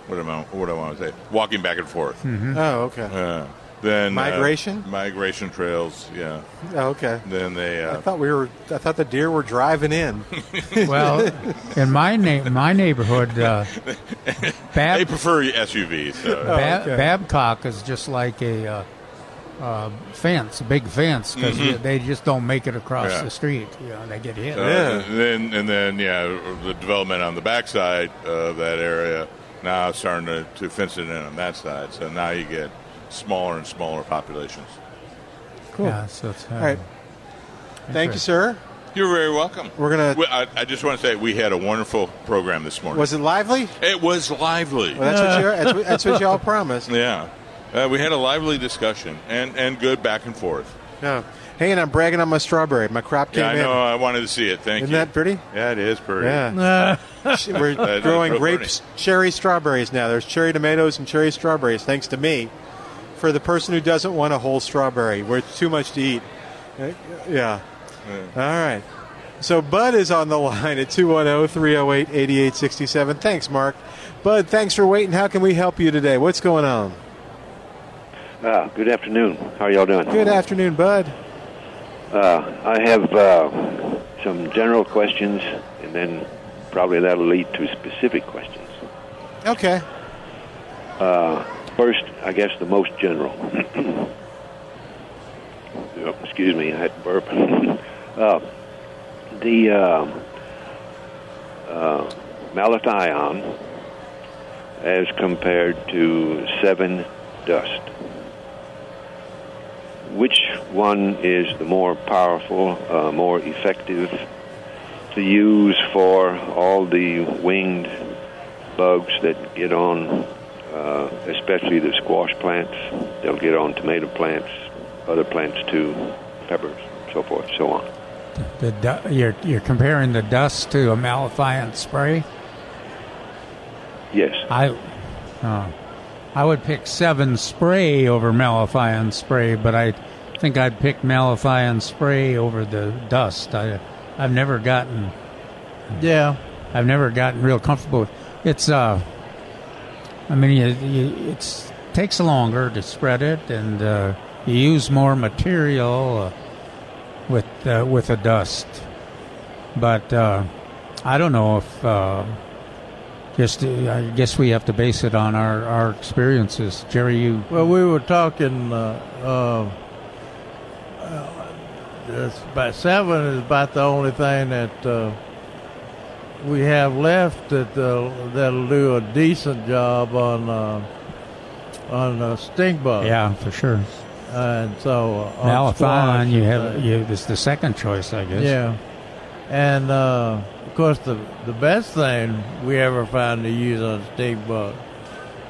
what do I want to say, walking back and forth. Mm-hmm. Oh, okay. Then migration trails. Yeah. Oh, okay. Then they. I thought the deer were driving in. Well, in my neighborhood, they prefer SUVs. So. Babcock is just like a fence, a big fence, because mm-hmm. they just don't make it across the street. They get hit. The development on the backside of that area now starting to fence it in on that side. So now you get smaller and smaller populations. Cool. Yeah, so it's, all right. Thank you, sir. You're very welcome. We're gonna. I just want to say we had a wonderful program this morning. Was it lively? It was lively. Well, that's what y'all promised. Yeah. We had a lively discussion and good back and forth. Yeah. Hey, and I'm bragging on my strawberry. My crop came in. Yeah, I know. I wanted to see it. Thank you. Isn't that pretty? Yeah, it is pretty. Yeah. We're growing grapes, cherry strawberries now. There's cherry tomatoes and cherry strawberries, thanks to me, for the person who doesn't want a whole strawberry. We're too much to eat. Yeah. All right. So Bud is on the line at 210-308-8867. Thanks, Mark. Bud, thanks for waiting. How can we help you today? What's going on? Good afternoon. How are y'all doing? Good afternoon, Bud. I have some general questions, and then probably that'll lead to specific questions. Okay. First, I guess the most general. Oh, excuse me, I had to burp. The malathion as compared to 7 dust. Which one is the more powerful, more effective to use for all the winged bugs that get on, especially the squash plants? They'll get on tomato plants, other plants too, peppers, so forth, so on. You're comparing the dust to a malathion spray? Yes. I would pick 7 spray over malathion spray, but I think I'd pick malathion spray over the dust. I've never gotten. Yeah, I've never gotten real comfortable. It's it takes longer to spread it, and you use more material with a dust. But I don't know if. I guess we have to base it on our experiences. Jerry, you... Well, we were talking... about 7 is about the only thing that we have left that'll do a decent job on stink bug. Yeah, for sure. And so... Malathion, it's the second choice, I guess. Yeah. And... of course, the best thing we ever found to use on stink bug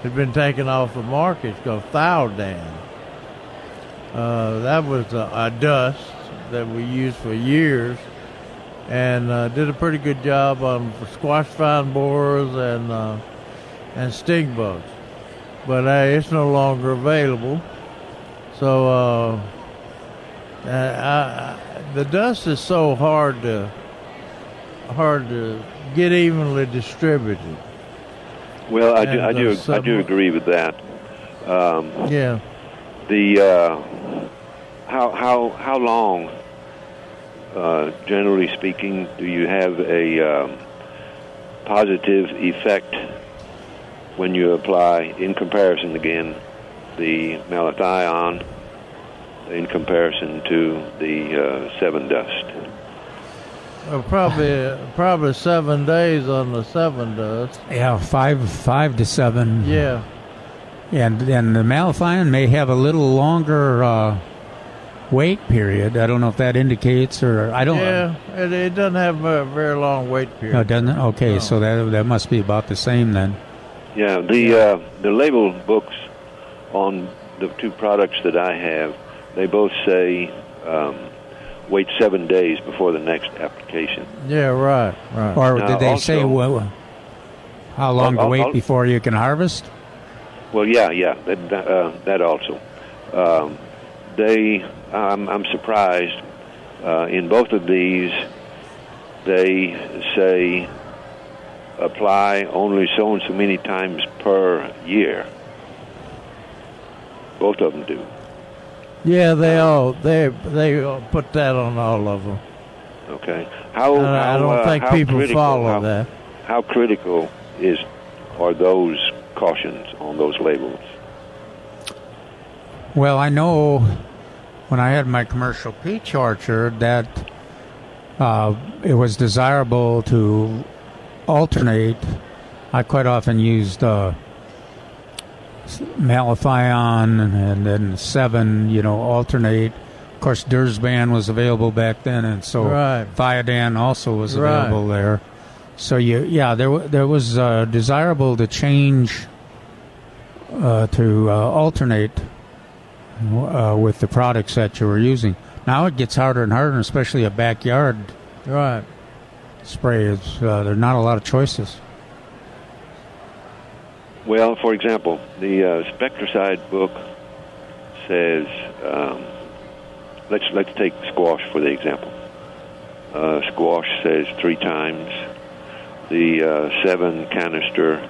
has been taken off the market. It's called Thiodan. That was a dust that we used for years, and did a pretty good job on squash vine borers and stink bugs. But it's no longer available. So the dust is so hard to get evenly distributed. Well, I do agree with that. Yeah. The how long, generally speaking, do you have a positive effect when you apply, in comparison again, the malathion in comparison to the 7 dust? Probably 7 days on the 7 dust. Yeah, five to 7. Yeah, and the malathion may have a little longer wait period. I don't know if that indicates, or I don't. Yeah, it doesn't have a very long wait period. No, it doesn't. Okay, no. So that must be about the same then. Yeah, the label books on the 2 products that I have, they both say. Wait 7 days before the next application. Yeah, right. Or now, did they also say how long to wait before you can harvest? Well, yeah, that also. I'm surprised. In both of these, they say apply only so and so many times per year. Both of them do. Yeah, they all put that on all of them. Okay. How I don't think people critical, follow that. How critical are those cautions on those labels? Well, I know when I had my commercial peach orchard that it was desirable to alternate. I quite often used... malathion and then 7, alternate. Of course, Dursban was available back then, and so Thiodan also was available there. So there was desirable to change to alternate with the products that you were using. Now it gets harder and harder, especially a backyard spray. There's not a lot of choices. Well, for example, the Spectracide book says, let's take squash for the example. Squash says 3 times. The 7 canister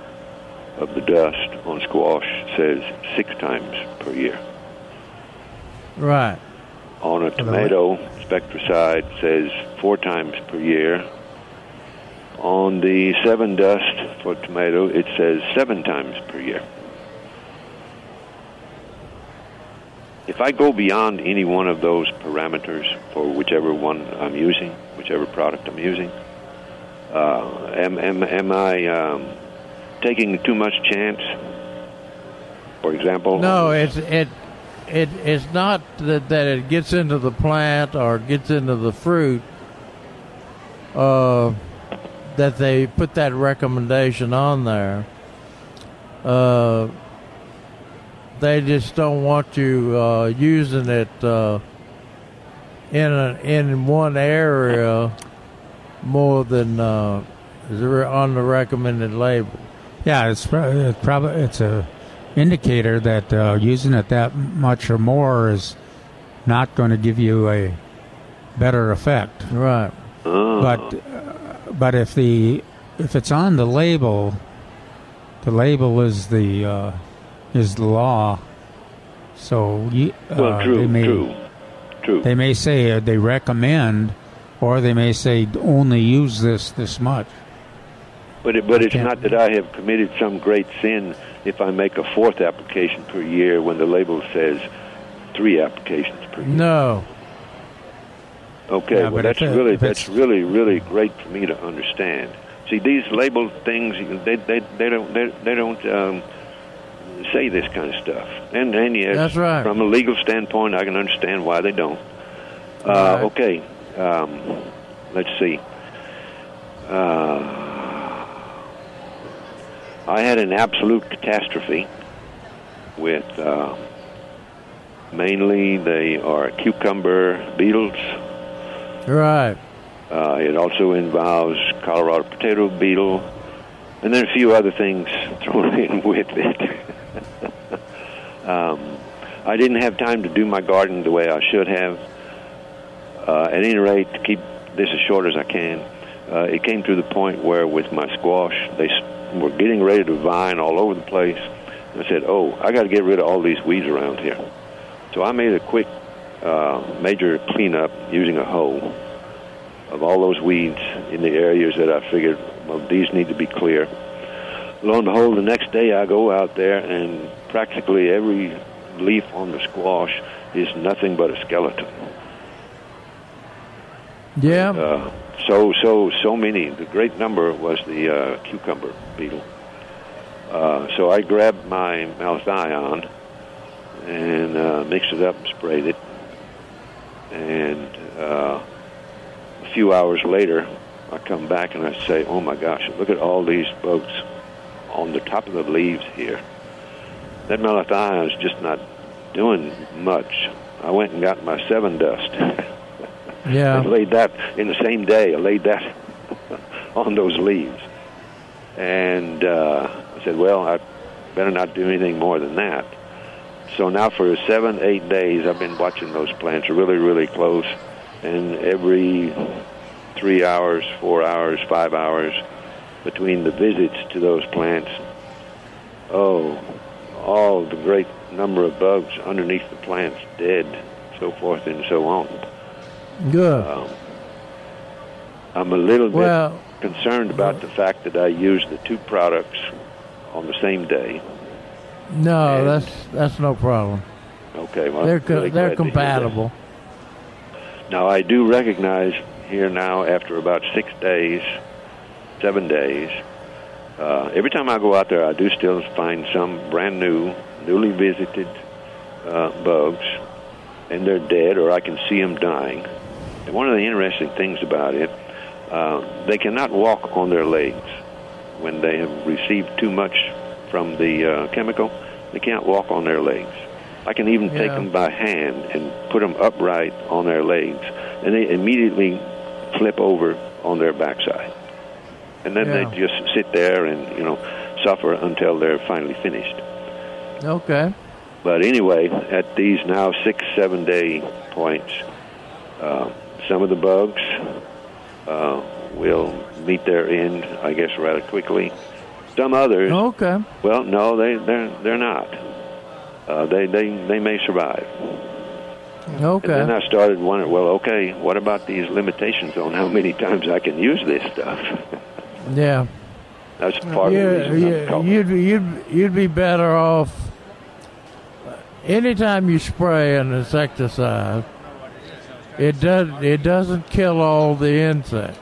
of the dust on squash says 6 times per year. Right. On a tomato, Spectracide says 4 times per year. On the 7 dust for tomato, it says 7 times per year. If I go beyond any one of those parameters for whichever one I'm using, whichever product I'm using, am I taking too much chance? For example, no, It's not that it gets into the plant or gets into the fruit that they put that recommendation on there. They just don't want you using it in one area more than on the recommended label. Yeah, it's probably a indicator that using it that much or more is not going to give you a better effect. Right. But if it's on the label is the law. So true. They may say they recommend, or they may say only use this much. But it's not that I have committed some great sin if I make a 4th application per year when the label says 3 applications per year. No. Okay, yeah, well, that's really great for me to understand. See, these label things, they don't say this kind of stuff. And yes, that's right. From a legal standpoint, I can understand why they don't. Right. Okay, let's see. I had an absolute catastrophe with mainly they are cucumber beetles. Right. It also involves Colorado potato beetle, and then a few other things thrown in with it. I didn't have time to do my garden the way I should have. At any rate, to keep this as short as I can, it came to the point where with my squash, they were getting ready to vine all over the place. And I said, I got to get rid of all these weeds around here. So I made a quick major cleanup using a hoe of all those weeds in the areas that I figured, these need to be clear. Lo and behold, the next day I go out there and practically every leaf on the squash is nothing but a skeleton. Yeah. And, so many. The great number was the cucumber beetle. So I grabbed my malathion and mixed it up and sprayed it. And a few hours later, I come back and I say, oh my gosh, look at all these bugs on the top of the leaves here. That malathion is just not doing much. I went and got my 7 dust. Yeah. I laid that in the same day. I laid that on those leaves. And I said, well, I better not do anything more than that. So now for 7-8 days, I've been watching those plants really, really close. And every 3 hours, 4 hours, 5 hours between the visits to those plants, all the great number of bugs underneath the plants dead, so forth and so on. Good. I'm a little bit concerned about the fact that I used the 2 products on the same day. No, that's no problem. Okay, well, they're compatible. Now I do recognize here now after about 7 days. Every time I go out there, I do still find some brand new, newly visited bugs, and they're dead, or I can see them dying. And one of the interesting things about it, they cannot walk on their legs when they have received too much from the chemical. They can't walk on their legs. I can even take them by hand and put them upright on their legs, and they immediately flip over on their backside. And then they just sit there and, you know, suffer until they're finally finished. Okay. But anyway, at these now 6-7 day points, some of the bugs will meet their end, I guess, rather quickly. Some others, well, no, they're not. They may survive. Okay. And then I started wondering, well, okay, what about these limitations on how many times I can use this stuff? Yeah. That's part of the reason I'm you'd be better off. Anytime you spray an insecticide, it doesn't kill all the insects.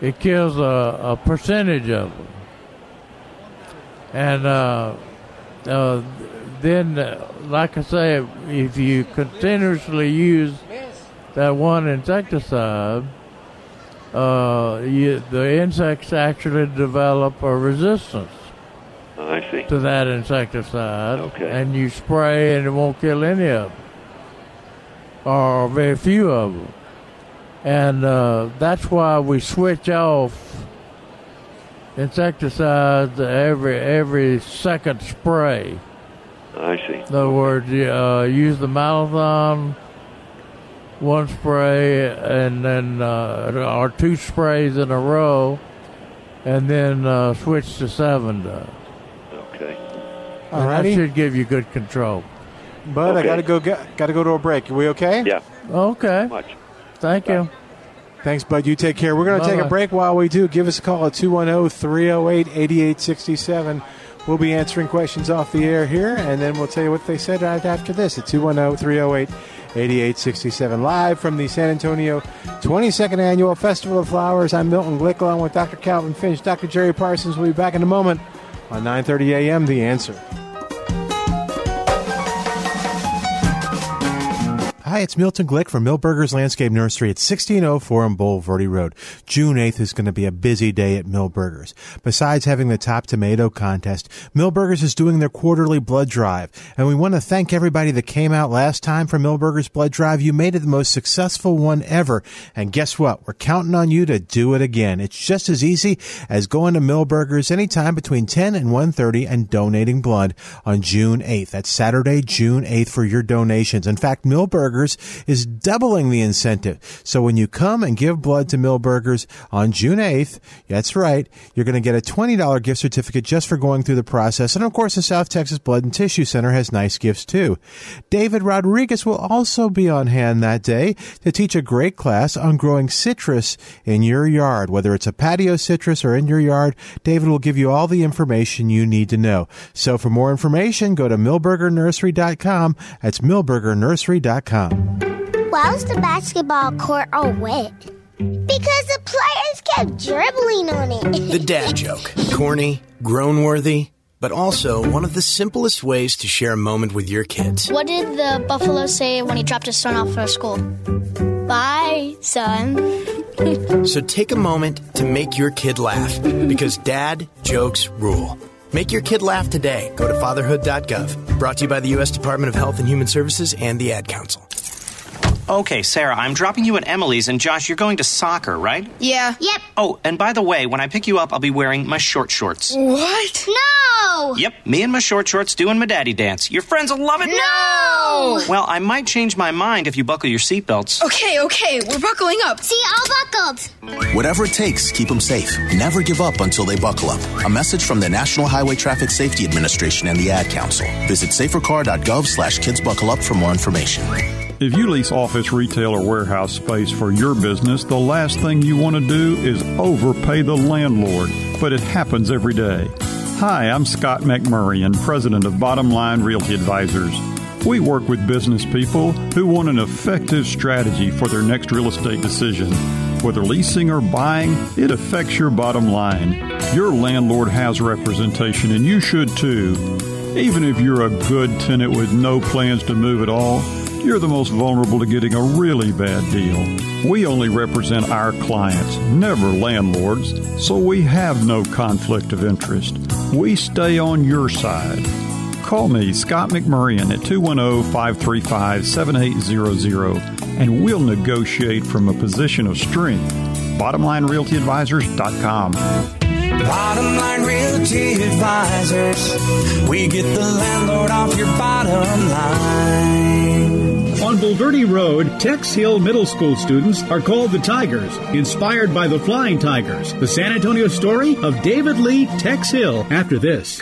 It kills a percentage of them. And then, like I say, if you continuously use that one insecticide, the insects actually develop a resistance to that insecticide, and you spray and it won't kill any of them, or very few of them. And that's why we switch off insecticides every second spray. I see. In other words, use the Malathon one spray, and then or two sprays in a row, and then switch to 7 days. Okay. All right. That should give you good control. Bud, I gotta go. Gotta go to a break. Are we okay? Yeah. Okay. Thank you. Thanks, Bud. You take care. We're gonna take a break. While we do, give us a call at 210-308-8867. We'll be answering questions off the air here, and then we'll tell you what they said right after this at 210-308-8867. Live from the San Antonio 22nd Annual Festival of Flowers, I'm Milton Glick, along with Dr. Calvin Finch. Dr. Jerry Parsons will be back in a moment on 9:30 a.m. The Answer. Hi, it's Milton Glick from Milberger's Landscape Nursery at 1604 on Bull Verde Road. June 8th is going to be a busy day at Milberger's. Besides having the Top Tomato Contest, Milberger's is doing their quarterly blood drive. And we want to thank everybody that came out last time for Milberger's blood drive. You made it the most successful one ever. And guess what? We're counting on you to do it again. It's just as easy as going to Milberger's anytime between 10 and 1:30 and donating blood on June 8th. That's Saturday, June 8th for your donations. In fact, Milberger's is doubling the incentive. So when you come and give blood to Milberger's on June 8th, that's right, you're going to get a $20 gift certificate just for going through the process. And of course, the South Texas Blood and Tissue Center has nice gifts too. David Rodriguez will also be on hand that day to teach a great class on growing citrus in your yard. Whether it's a patio citrus or in your yard, David will give you all the information you need to know. So for more information, go to MilbergerNursery.com. That's MilbergerNursery.com. Why was the basketball court all wet? Because the players kept dribbling on it. The dad joke. Corny, grown-worthy, but also one of the simplest ways to share a moment with your kids. What did the buffalo say when he dropped his son off for school? Bye, son. So take a moment to make your kid laugh, because dad jokes rule. Make your kid laugh today. Go to fatherhood.gov. Brought to you by the U.S. Department of Health and Human Services and the Ad Council. Okay, Sarah, I'm dropping you at Emily's, and Josh, you're going to soccer, right? Yeah. Yep. Oh, and by the way, when I pick you up, I'll be wearing my short shorts. What? No! Yep, me and my short shorts doing my daddy dance. Your friends will love it. No! Well, I might change my mind if you buckle your seatbelts. Okay, we're buckling up. See, all buckled. Whatever it takes, keep them safe. Never give up until they buckle up. A message from the National Highway Traffic Safety Administration and the Ad Council. Visit safercar.gov/kidsbuckleup for more information. If you lease office, retail, or warehouse space for your business, the last thing you want to do is overpay the landlord, but it happens every day. Hi, I'm Scott McMurray, and president of Bottom Line Realty Advisors. We work with business people who want an effective strategy for their next real estate decision. Whether leasing or buying, it affects your bottom line. Your landlord has representation, and you should too. Even if you're a good tenant with no plans to move at all, you're the most vulnerable to getting a really bad deal. We only represent our clients, never landlords, so we have no conflict of interest. We stay on your side. Call me, Scott McMurrian, at 210-535-7800, and we'll negotiate from a position of strength. BottomLineRealtyAdvisors.com. Bottom Line Realty Advisors, we get the landlord off your bottom line. On Bulverde Road, Tex Hill Middle School students are called the Tigers, inspired by the Flying Tigers. The San Antonio story of David Lee, Tex Hill, after this.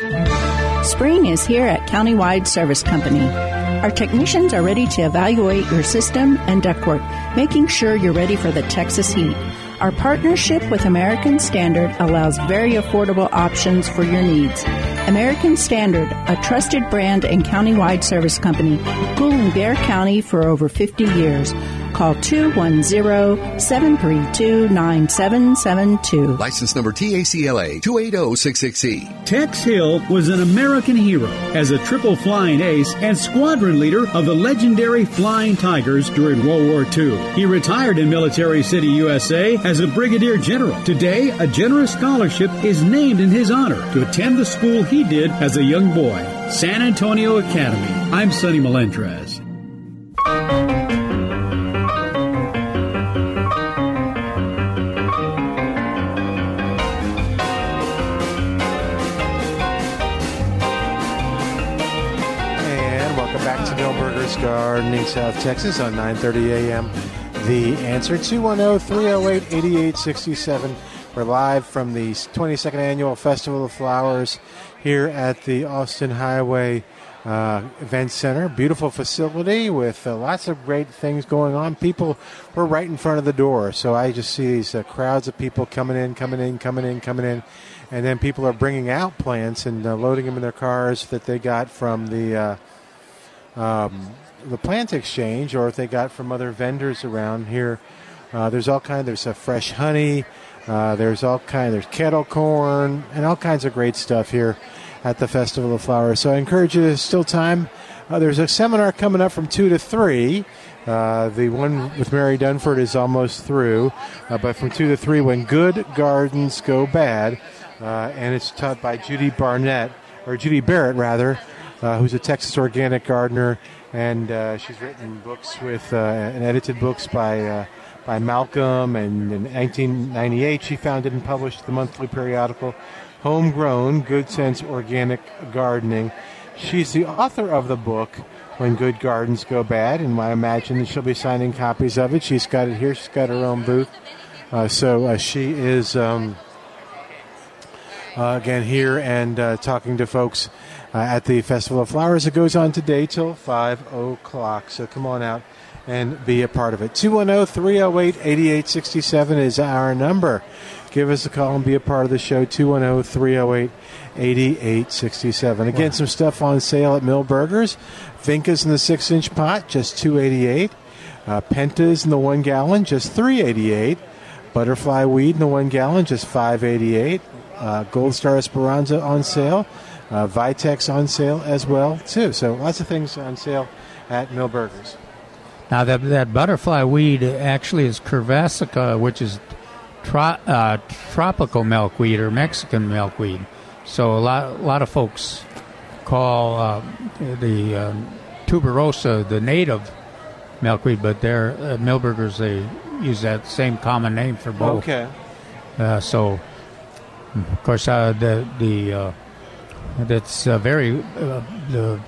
Spring is here at Countywide Service Company. Our technicians are ready to evaluate your system and ductwork, making sure you're ready for the Texas heat. Our partnership with American Standard allows very affordable options for your needs. American Standard, a trusted brand and countywide service company, cooling Bexar County for over 50 years. Call 210-732-9772. License number TACLA 280660. Tex Hill was an American hero as a triple flying ace and squadron leader of the legendary Flying Tigers during World War II. He retired in Military City, USA as a brigadier general. Today, a generous scholarship is named in his honor to attend the school he did as a young boy, San Antonio Academy. I'm Sonny Melendrez. Gardening South Texas on 9:30 a.m. The Answer, 210-308-8867. We're live from the 22nd Annual Festival of Flowers here at the Austin Highway Events Center. Beautiful facility with lots of great things going on. People were right in front of the door, so I just see these crowds of people coming in. And then people are bringing out plants and loading them in their cars that they got from the plant exchange, or if they got from other vendors around here. There's all kinds. There's fresh honey. There's kettle corn and all kinds of great stuff here at the Festival of Flowers. So I encourage you. There's still time. There's a seminar coming up from 2 to 3. The one with Mary Dunford is almost through, but from 2 to 3, when good gardens go bad, and it's taught by Judy Barrett. Who's a Texas organic gardener, and she's written books with and edited books by Malcolm. And in 1998, she founded and published the monthly periodical Homegrown Good Sense Organic Gardening. She's the author of the book When Good Gardens Go Bad, and I imagine that she'll be signing copies of it. She's got it here. She's got her own booth. So she is again here and talking to folks at the Festival of Flowers. It goes on today till 5 o'clock, so come on out and be a part of it. 210-308-8867 is our number. Give us a call and be a part of the show, 210-308-8867. Again, some stuff on sale at Milberger's. Vinca's in the 6-inch pot, just $2.88. Penta's in the 1-gallon, just $3.88. Butterfly weed in the 1-gallon, just $5.88. Gold Star Esperanza on sale. Vitex on sale as well, too. So lots of things on sale at Milberger's. Now, that butterfly weed actually is Curvassica, which is tropical milkweed or Mexican milkweed. So a lot of folks call the tuberosa the native milkweed, but there at Milberger's they use that same common name for both. Okay. So, of course, that's the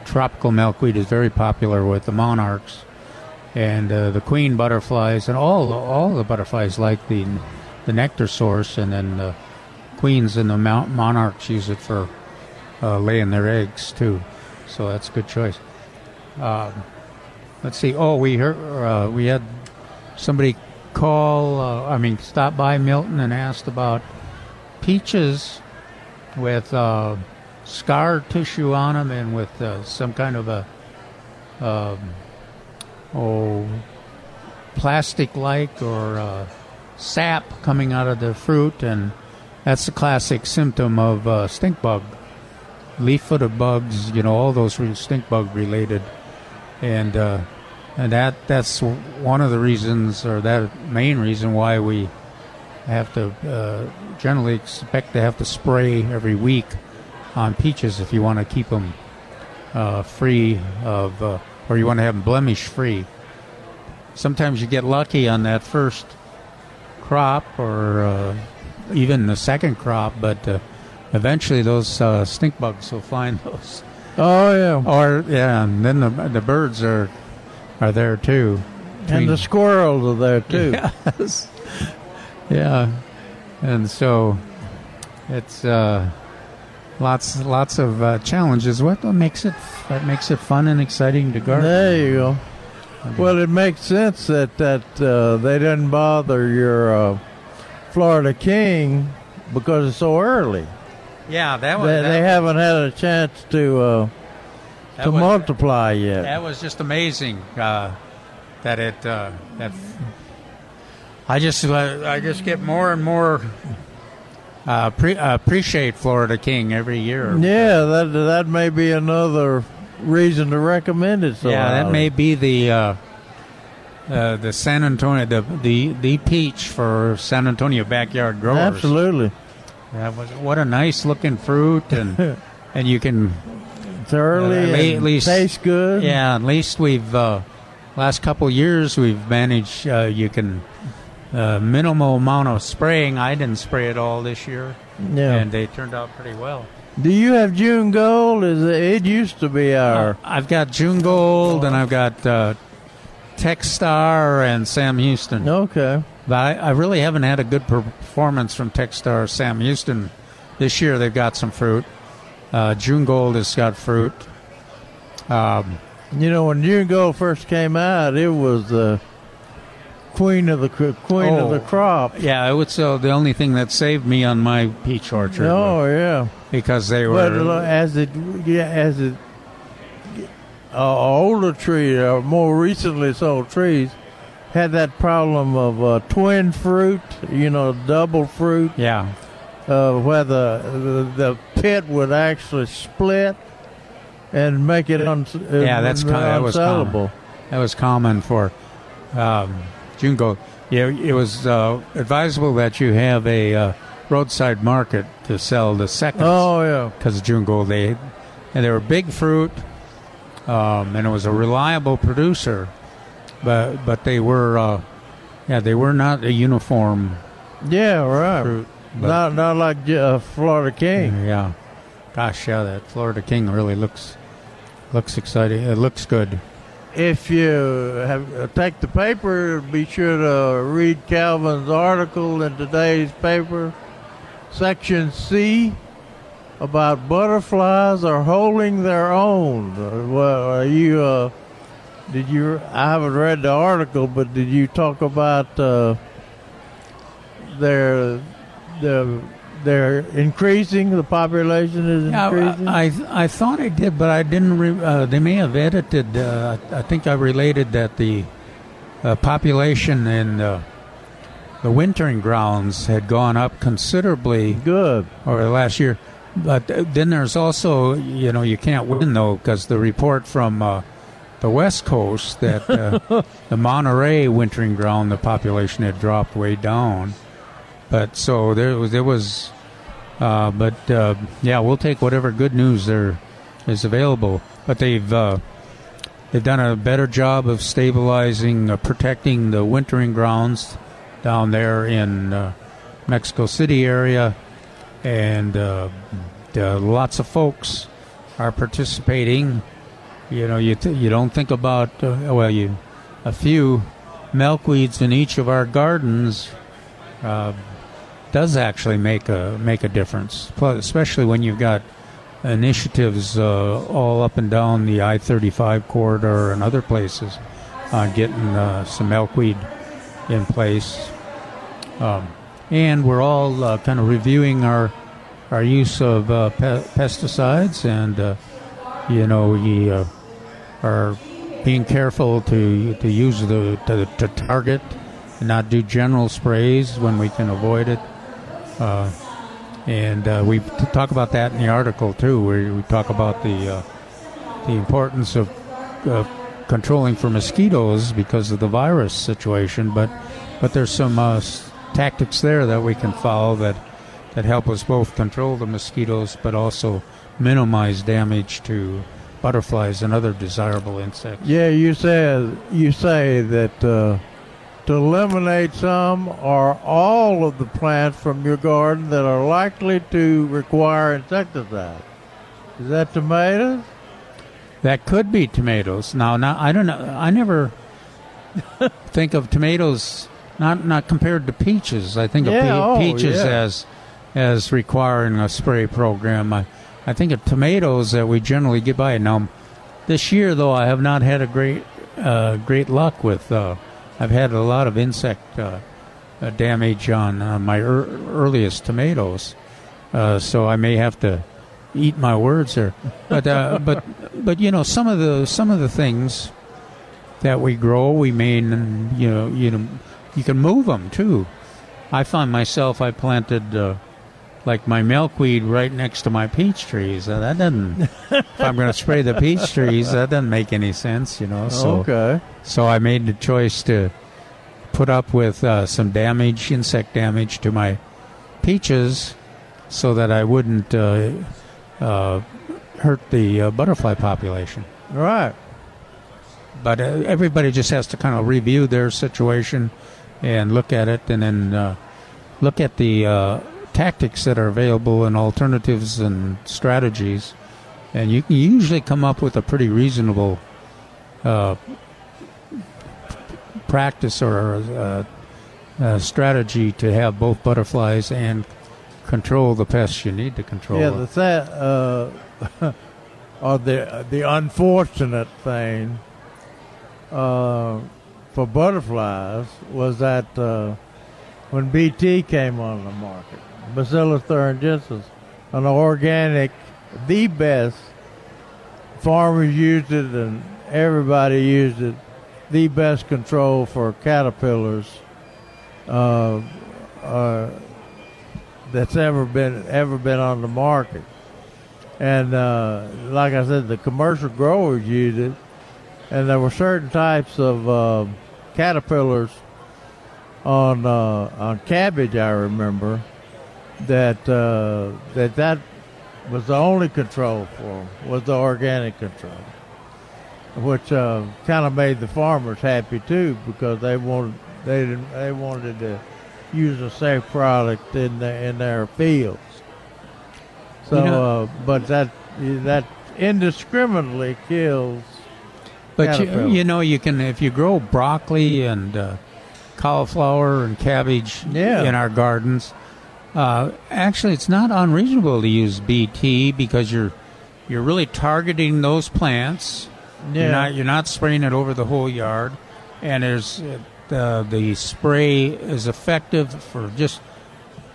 tropical milkweed is very popular with the monarchs and the queen butterflies, and all the butterflies like the nectar source, and then the queens and the monarchs use it for laying their eggs too. So that's a good choice. Let's see. Oh, we heard we had somebody stop by Milton and asked about peaches with scar tissue on them and with some kind of a plastic-like or sap coming out of the fruit, and that's the classic symptom of stink bug, leaf-footed bugs, all those stink bug related, and that's one of the reasons, or that main reason why we have to generally expect to have to spray every week on peaches if you want to keep them free of, or you want to have them blemish free. Sometimes you get lucky on that first crop or even the second crop, but eventually those stink bugs will find those. Oh, yeah. Or, yeah, and then the birds are there, too. And the squirrels are there, too. Yes. Yeah. And so it's lots of challenges. What makes it fun and exciting to garden? There you go. I mean, well, it makes sense that they didn't bother your Florida King because it's so early. Yeah, that was. They haven't had a chance to multiply yet. That was just amazing. I just get more and more appreciate Florida King every year. Yeah, that may be another reason to recommend it. So yeah, that may be the San Antonio, the peach for San Antonio backyard growers. Absolutely. What a nice looking fruit, and and you can. It's early. At least tastes good. Yeah, at least we've last couple of years we've managed. You can minimal amount of spraying. I didn't spray at all this year. Yeah, and they turned out pretty well. Do you have June Gold? It used to be our. I've got June Gold, and I've got Tech Star and Sam Houston. Okay. But I really haven't had a good performance from Techstar or Sam Houston. This year they've got some fruit. June Gold has got fruit. When June Gold first came out, it was the queen of the crop. Yeah, it was the only thing that saved me on my peach orchard. Oh, yeah, because they were. But older tree or more recently sold trees. Had that problem of twin fruit, double fruit. Yeah. Where the pit would actually split and make it unsellable. Yeah, that was common for June Gold. Yeah, it was advisable that you have a roadside market to sell the seconds. Oh, yeah. Because of June Gold. They were big fruit, and it was a reliable producer. But they were, they were not a uniform. Yeah, right. Fruit, not like Florida King. Yeah, gosh, yeah, that Florida King really looks exciting. It looks good. If you take the paper, be sure to read Calvin's article in today's paper, section C, about butterflies are holding their own. Well, are you? Did you? I haven't read the article, but did you talk about they're increasing? The population is increasing. I thought I did, but I didn't. They may have edited. I think I related that the population in the wintering grounds had gone up considerably. Good. Over the last year, but then there's also you can't win though because the report from. The West Coast, that the Monterey wintering ground, the population had dropped way down. But so there was, we'll take whatever good news there is available. But they've done a better job of stabilizing, protecting the wintering grounds down there in Mexico City area, and lots of folks are participating. You don't think about a few milkweeds in each of our gardens does actually make a difference. Plus, especially when you've got initiatives all up and down the I-35 corridor and other places on getting some milkweed in place. And we're all kind of reviewing our use of pesticides and we are being careful to use to target and not do general sprays when we can avoid it. And we talk about that in the article, too, where we talk about the importance of controlling for mosquitoes because of the virus situation. But there's some tactics there that we can follow that help us both control the mosquitoes but also minimize damage to butterflies and other desirable insects. Yeah, you say that to eliminate some or all of the plants from your garden that are likely to require insecticide. Is that tomatoes? That could be tomatoes. Now I don't know. I never think of tomatoes, not compared to peaches. I think of peaches as requiring a spray program. I think of tomatoes that we generally get by. Now, this year, though, I have not had a great luck with. I've had a lot of insect damage on my earliest tomatoes, so I may have to eat my words there. But but you know, some of the things that we grow, we may you can move them too. I found myself I planted. Like my milkweed right next to my peach trees. That doesn't. If I'm going to spray the peach trees, that doesn't make any sense, you know. So, okay. So I made the choice to put up with some damage, insect damage to my peaches, so that I wouldn't hurt the butterfly population. Right. But everybody just has to kind of review their situation and look at it, and then look at the. Tactics that are available and alternatives and strategies, and you can usually come up with a pretty reasonable practice or strategy to have both butterflies and control the pests you need to control. Yeah, the unfortunate thing for butterflies was that when BT came on the market, Bacillus thuringiensis, an organic, the best. Farmers used it and everybody used it. The best control for caterpillars that's ever been on the market. And like I said, the commercial growers used it, and there were certain types of caterpillars on cabbage. I remember. That was the only control for them, was the organic control, which kind of made the farmers happy too, because they wanted to use a safe product in their fields. So, you know, but that indiscriminately kills. But you know, you can, if you grow broccoli and cauliflower and cabbage in our gardens. Actually, it's not unreasonable to use BT because you're really targeting those plants. Yeah. You're not spraying it over the whole yard, and there's the spray is effective for just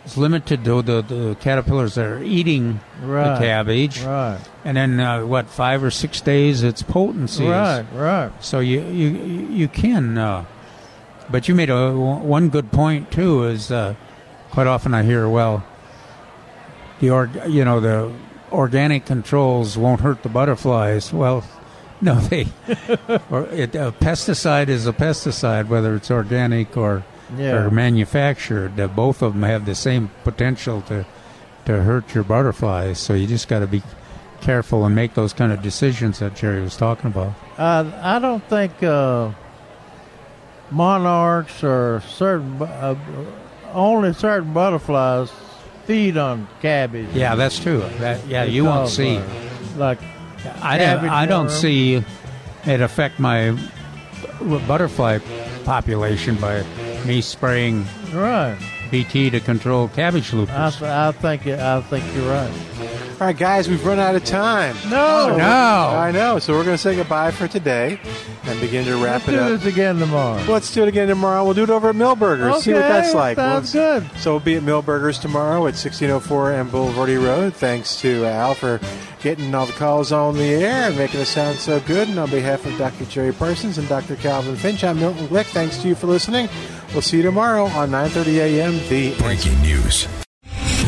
it's limited to the caterpillars that are eating the cabbage. Right. And then 5 or 6 days, its potency. Right. Right. So you can, but you made one good point too is. Quite often I hear, well, the organic controls won't hurt the butterflies. Well, no, a pesticide is a pesticide, whether it's organic or manufactured. Both of them have the same potential to hurt your butterflies. So you just got to be careful and make those kind of decisions that Jerry was talking about. I don't think monarchs or certain. Only certain butterflies feed on cabbage. Yeah, that's true. You won't see. Like I don't see it affect my butterfly population by me spraying BT to control cabbage lupus. I think you're right. All right, guys, we've run out of time. No. I know. So we're going to say goodbye for today and begin to wrap it up. Let's do this again tomorrow. Let's do it again tomorrow. We'll do it over at Milberger's. Okay, see what that's like. Sounds good. So we'll be at Milberger's tomorrow at 1604 and Boulevardy Road. Thanks to Al for getting all the calls on the air and making it sound so good. And on behalf of Dr. Jerry Parsons and Dr. Calvin Finch, I'm Milton Glick. Thanks to you for listening. We'll see you tomorrow on 9:30 a.m. The Breaking News.